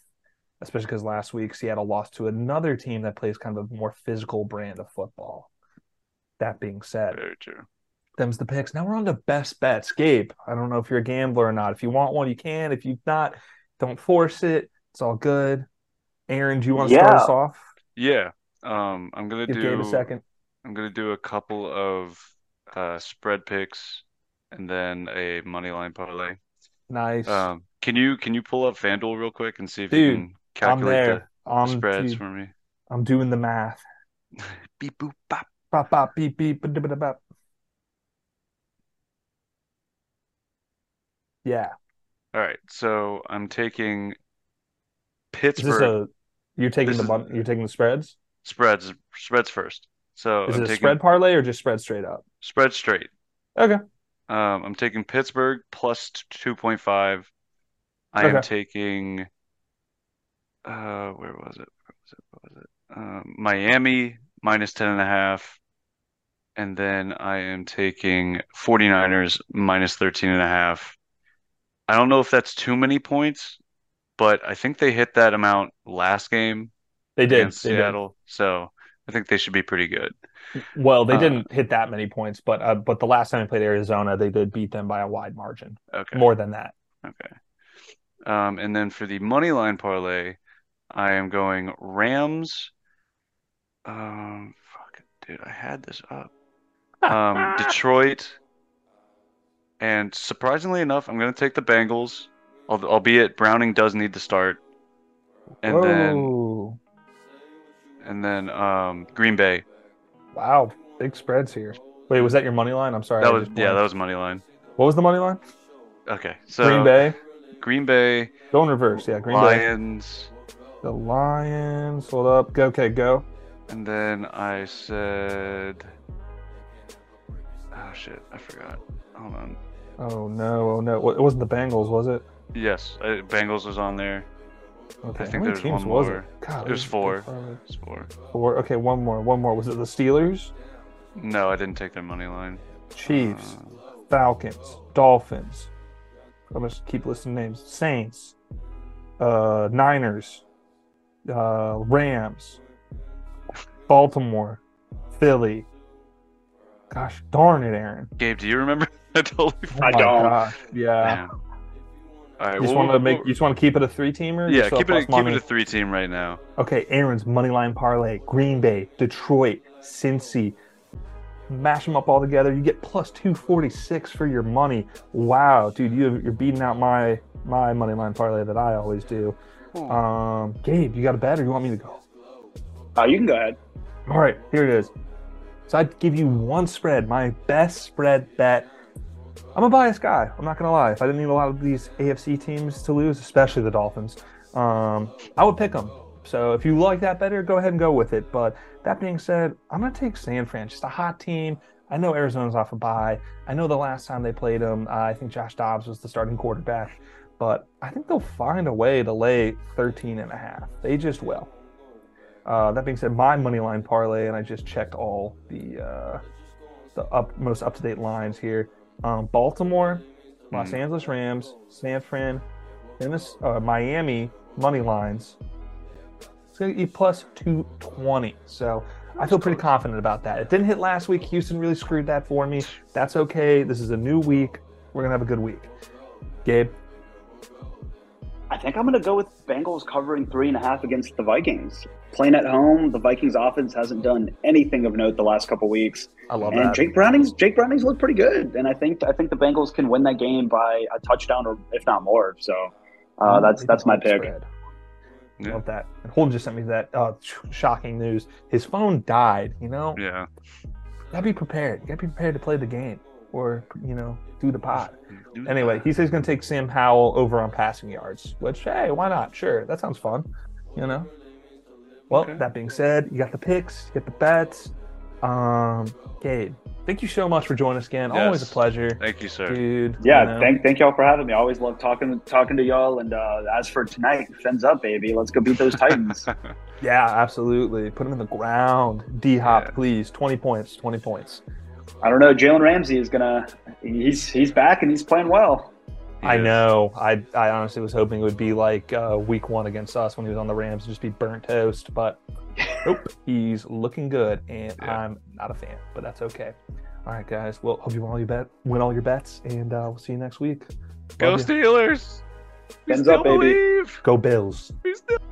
especially because last week Seattle lost to another team that plays kind of a more physical brand of football. That being said, very true. Them's the picks. Now we're on to best bets. Gabe, I don't know if you're a gambler or not. If you want one, you can. If you're not, don't force it. It's all good. Aaron, do you want to yeah. start us off? Yeah. Um, I'm gonna Give do Gabe a second. I'm gonna do a couple of uh, spread picks and then a money line parlay. Nice. Um, can you can you pull up FanDuel real quick and see if Dude, you can calculate I'm there. the I'm spreads do, for me? I'm doing the math. Beep boop bop bop bop beep beep ba, da, ba, da, bop. Yeah. All right. So I'm taking Pittsburgh. Is this a, you're taking this the is, you're taking the spreads. Spreads spreads first. So is I'm it taking, a spread parlay or just spread straight up? Spread straight. Okay. Um, I'm taking Pittsburgh plus two point five. I okay. am taking. Uh, where was it? Where was it? Where was it? Um, Miami minus ten and a half, and then I am taking 49ers minus thirteen and a half. I don't know if that's too many points, but I think they hit that amount last game. They did. Against they Seattle, did. So I think they should be pretty good. Well, they uh, didn't hit that many points, but uh, but the last time they played Arizona, they did beat them by a wide margin. Okay. More than that. Okay. Um, and then for the money line parlay, I am going Rams. Um, fuck, dude, I had this up. Um, Detroit. And surprisingly enough, I'm going to take the Bengals, albeit Browning does need to start. And Whoa. then, and then um, Green Bay. Wow, big spreads here. Wait, was that your money line? I'm sorry. That was yeah, that was money line. What was the money line? Okay, so Green Bay. Green Bay. Go in reverse, yeah. Green Lions. Bay. The Lions. Hold up. Go. Okay, go. And then I said, oh shit, I forgot. Hold on. Oh, no. Oh, no. It wasn't the Bengals, was it? Yes. I, Bengals was on there. Okay. I think there was one more. God, it was four. It was four. Four. Okay, one more. One more. Was it the Steelers? No, I didn't take their money line. Chiefs, uh, Falcons, Dolphins. I'm going to keep listing names. Saints, uh, Niners, uh, Rams, Baltimore, Philly. Gosh darn it, Aaron. Gabe, do you remember? I totally forgot. I don't. Gosh, yeah. Damn. All right. You just well, want to make. You just want to keep it a three-teamer. Yeah, keep it. A, keep it a three-team right now. Okay, Aaron's moneyline parlay: Green Bay, Detroit, Cincy. Mash them up all together. You get plus two forty-six for your money. Wow, dude, you, you're beating out my my moneyline parlay that I always do. Hmm. Um, Gabe, you got a bet, or you want me to go? Oh, you can go ahead. All right, here it is. So I'd give you one spread, my best spread bet. I'm a biased guy. I'm not going to lie. If I didn't need a lot of these A F C teams to lose, especially the Dolphins, um, I would pick them. So if you like that better, go ahead and go with it. But that being said, I'm going to take San Fran, just a hot team. I know Arizona's off a bye. I know the last time they played them, uh, I think Josh Dobbs was the starting quarterback. But I think they'll find a way to lay thirteen and a half. They just will. Uh, that being said, my money line parlay, and I just checked all the uh, the up, most up-to-date lines here. Um, Baltimore, Los mm. Angeles Rams, San Fran, Venice, uh, Miami money lines. It's going to be plus two twenty. So I feel pretty confident about that. It didn't hit last week. Houston really screwed that for me. That's okay. This is a new week. We're going to have a good week. Gabe? I think I'm going to go with Bengals covering three and a half against the Vikings. Playing at home, the Vikings offense hasn't done anything of note the last couple weeks. I love and that. And Jake Browning's Jake Browning's looked pretty good, and I think I think the Bengals can win that game by a touchdown or if not more. So uh, that's that's my pick. Yeah. Love that. And Holden just sent me that uh, shocking news. His phone died. You know. Yeah. You gotta be prepared. You gotta be prepared to play the game. Or, you know, do the pod. Do anyway, that. He says he's going to take Sam Howell over on passing yards, which, hey, why not? Sure, that sounds fun, you know? Well, okay. That being said, you got the picks, you got the bets. Um, Gabe, thank you so much for joining us again. Yes. Always a pleasure. Thank you, sir. Dude. Yeah, you know. thank thank y'all for having me. I always love talking talking to y'all. And uh, as for tonight, fins up, baby. Let's go beat those Titans. Yeah, absolutely. Put them in the ground. D-Hop, yeah. Please. twenty points, twenty points. I don't know. Jalen Ramsey is going to – he's he's back and he's playing well. He I is. know. I I honestly was hoping it would be like uh, week one against us when he was on the Rams and just be burnt toast. But nope, he's looking good, and yeah. I'm not a fan, but that's okay. All right, guys. Well, hope you win all your, bet, win all your bets, and uh, we'll see you next week. Love Go you. Steelers! We Ends still up, baby. Believe. Go Bills. We still-